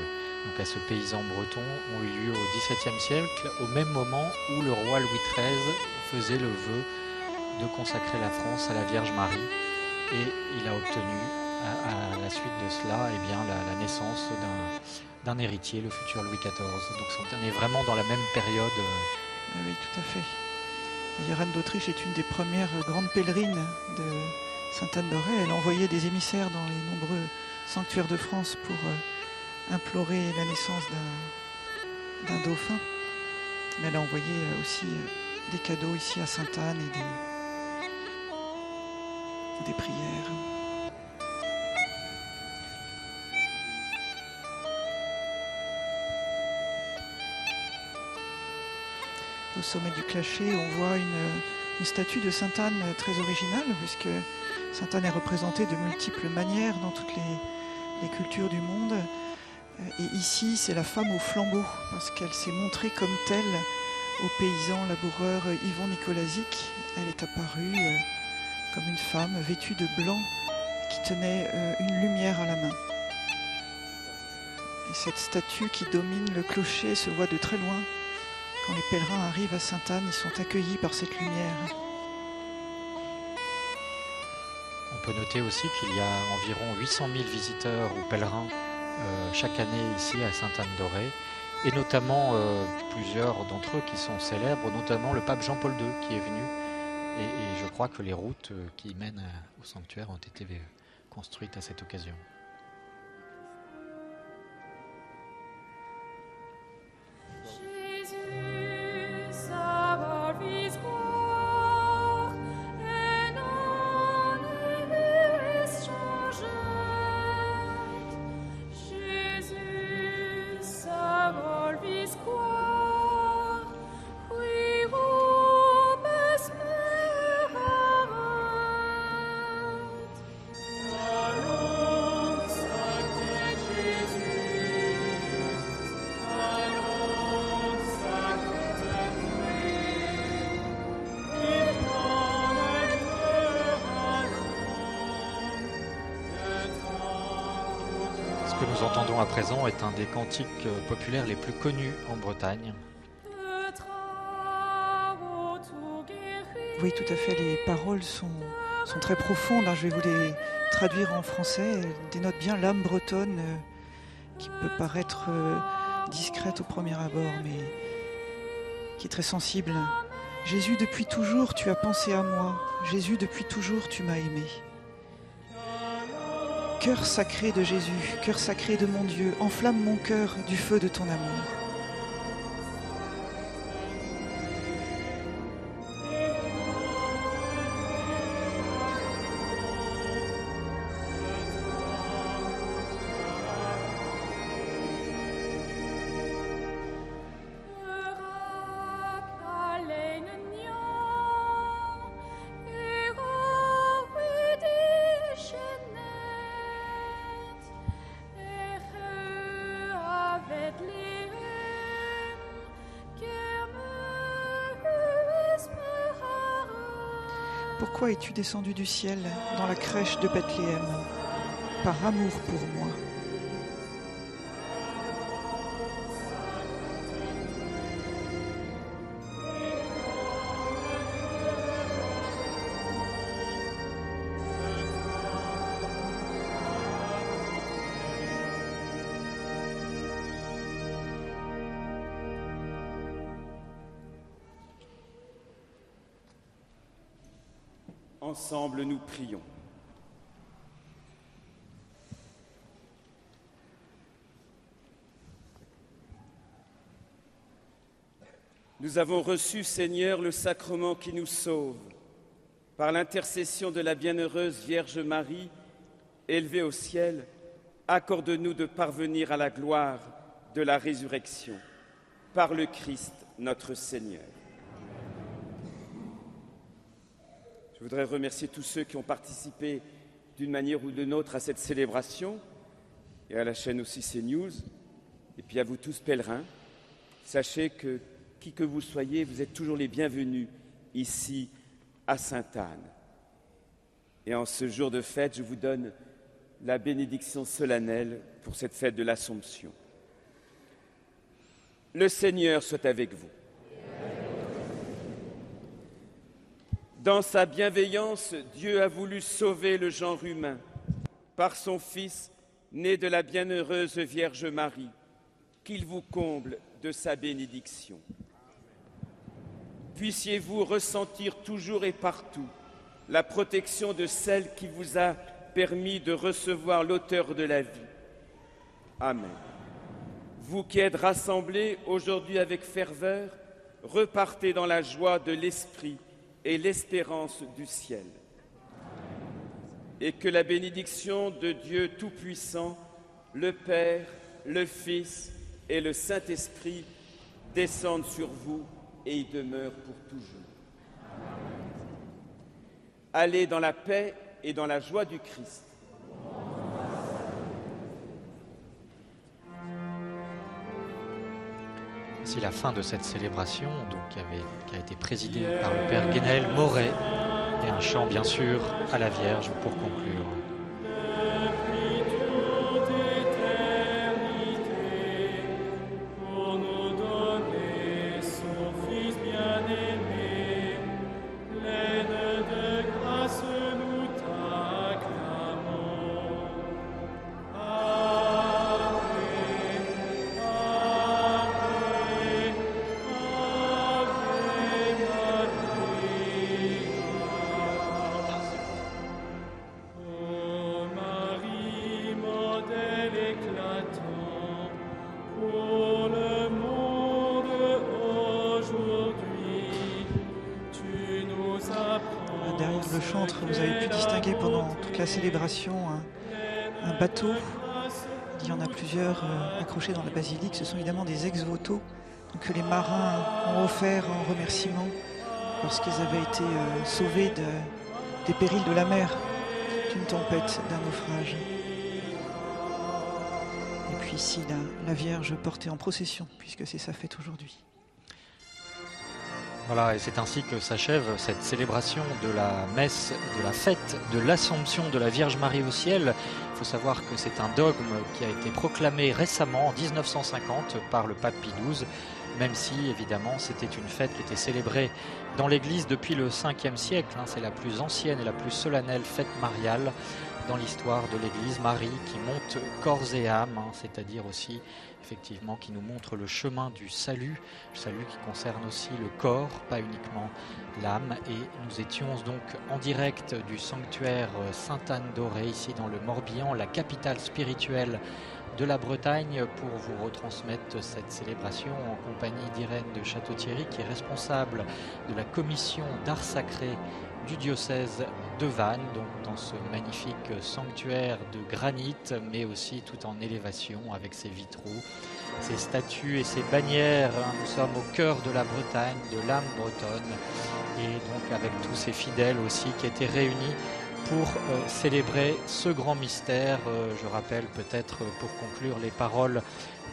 donc à ce paysan breton ont eu lieu au dix-septième siècle, au même moment où le roi Louis treize faisait le vœu de consacrer la France à la Vierge Marie. Et il a obtenu, à, à la suite de cela, eh bien, la, la naissance d'un, d'un héritier, le futur Louis quatorze. Donc on est vraiment dans la même période... Oui, tout à fait. Irène de Château-Thierry est une des premières grandes pèlerines de Sainte-Anne-d'Auray. Elle envoyait des émissaires dans les nombreux sanctuaires de France pour euh, implorer la naissance d'un, d'un dauphin. Mais elle a envoyé euh, aussi euh, des cadeaux ici à Sainte-Anne et des, des prières. Au sommet du clocher, on voit une, une statue de Sainte-Anne très originale, puisque Sainte-Anne est représentée de multiples manières dans toutes les, les cultures du monde. Et ici, c'est la femme au flambeau, parce qu'elle s'est montrée comme telle au paysan laboureur Yvon Nicolazic. Elle est apparue euh, comme une femme vêtue de blanc qui tenait euh, une lumière à la main. Et cette statue qui domine le clocher se voit de très loin. Quand les pèlerins arrivent à Sainte-Anne, ils sont accueillis par cette lumière. On peut noter aussi qu'il y a environ huit cent mille visiteurs ou pèlerins euh, chaque année ici à Sainte-Anne-d'Auray, et notamment euh, plusieurs d'entre eux qui sont célèbres, notamment le pape Jean-Paul deux qui est venu. Et, et je crois que les routes qui mènent au sanctuaire ont été construites à cette occasion. Que nous entendons à présent est un des cantiques populaires les plus connus en Bretagne. Oui, tout à fait, les paroles sont, sont très profondes. Je vais vous les traduire en français. Elles dénotent bien l'âme bretonne euh, qui peut paraître euh, discrète au premier abord, mais qui est très sensible. Jésus, depuis toujours, tu as pensé à moi. Jésus, depuis toujours, tu m'as aimé. Cœur sacré de Jésus, cœur sacré de mon Dieu, enflamme mon cœur du feu de ton amour. Pourquoi es-tu descendu du ciel dans la crèche de Bethléem ? Par amour pour moi. Ensemble, nous prions. Nous avons reçu, Seigneur, le sacrement qui nous sauve, par l'intercession de la bienheureuse Vierge Marie, élevée au ciel, accorde-nous de parvenir à la gloire de la résurrection, par le Christ notre Seigneur. Je voudrais remercier tous ceux qui ont participé d'une manière ou d'une autre à cette célébration, et à la chaîne aussi CNews, et puis à vous tous pèlerins. Sachez que, qui que vous soyez, vous êtes toujours les bienvenus ici à Sainte-Anne. Et en ce jour de fête, je vous donne la bénédiction solennelle pour cette fête de l'Assomption. Le Seigneur soit avec vous. Dans sa bienveillance, Dieu a voulu sauver le genre humain par son Fils, né de la bienheureuse Vierge Marie, qu'il vous comble de sa bénédiction. Puissiez-vous ressentir toujours et partout la protection de celle qui vous a permis de recevoir l'auteur de la vie. Amen. Vous qui êtes rassemblés aujourd'hui avec ferveur, repartez dans la joie de l'Esprit et l'espérance du ciel. Et que la bénédiction de Dieu Tout-Puissant, le Père, le Fils et le Saint-Esprit descende sur vous et y demeure pour toujours. Amen. Allez dans la paix et dans la joie du Christ. C'est la fin de cette célébration donc, qui, avait, qui a été présidée par le père Gwenaël Moret et un chant bien sûr à la Vierge pour conclure. Célébration, un, un bateau, il y en a plusieurs euh, accrochés dans la basilique, ce sont évidemment des ex-voto que les marins ont offert en remerciement parce qu'ils avaient été euh, sauvés de, des périls de la mer, d'une tempête, d'un naufrage. Et puis ici la, la Vierge portée en procession puisque c'est sa fête aujourd'hui. Voilà, et c'est ainsi que s'achève cette célébration de la messe, de la fête de l'Assomption de la Vierge Marie au ciel. Il faut savoir que c'est un dogme qui a été proclamé récemment, en dix-neuf cent cinquante, par le pape Pie douze, même si, évidemment, c'était une fête qui était célébrée dans l'Église depuis le cinquième siècle. C'est la plus ancienne et la plus solennelle fête mariale dans l'histoire de l'Église. Marie qui monte corps et âme, c'est-à-dire aussi... effectivement, qui nous montre le chemin du salut, le salut qui concerne aussi le corps, pas uniquement l'âme. Et nous étions donc en direct du sanctuaire Sainte-Anne-d'Auray, ici dans le Morbihan, la capitale spirituelle de la Bretagne, pour vous retransmettre cette célébration en compagnie d'Irène de Château-Thierry, qui est responsable de la commission d'art sacré du diocèse de Vannes, donc dans ce magnifique sanctuaire de granit, mais aussi tout en élévation avec ses vitraux, ses statues et ses bannières. Nous sommes au cœur de la Bretagne, de l'âme bretonne, et donc avec tous ces fidèles aussi qui étaient réunis pour euh, célébrer ce grand mystère. Euh, je rappelle peut-être pour conclure les paroles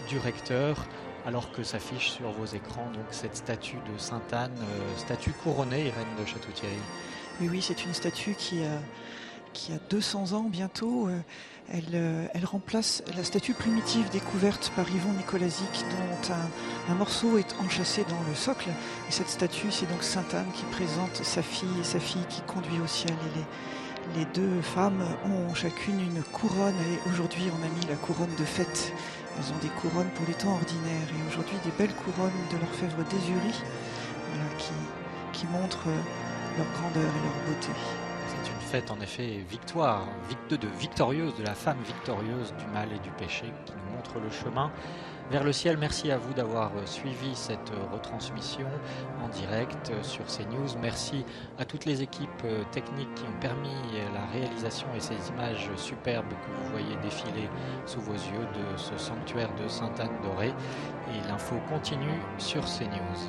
du recteur, alors que s'affiche sur vos écrans donc cette statue de Sainte-Anne, euh, statue couronnée, Irène de Château-Thierry. Oui, oui, c'est une statue qui a, qui a deux cents ans bientôt. Euh, elle, euh, elle remplace la statue primitive découverte par Yvon Nicolazic, dont un, un morceau est enchâssé dans le socle. Et cette statue, c'est donc Sainte-Anne qui présente sa fille et sa fille qui conduit au ciel. Et les, Les deux femmes ont chacune une couronne et aujourd'hui on a mis la couronne de fête. Elles ont des couronnes pour les temps ordinaires et aujourd'hui des belles couronnes de l'orfèvre d'Ézurie, voilà, qui, qui montrent leur grandeur et leur beauté. C'est une fête en effet victoire, de, de victorieuse, de la femme victorieuse du mal et du péché qui nous montre le chemin vers le ciel. Merci à vous d'avoir suivi cette retransmission en direct sur CNews. Merci à toutes les équipes techniques qui ont permis la réalisation et ces images superbes que vous voyez défiler sous vos yeux de ce sanctuaire de Sainte-Anne-d'Auray. Et l'info continue sur CNews.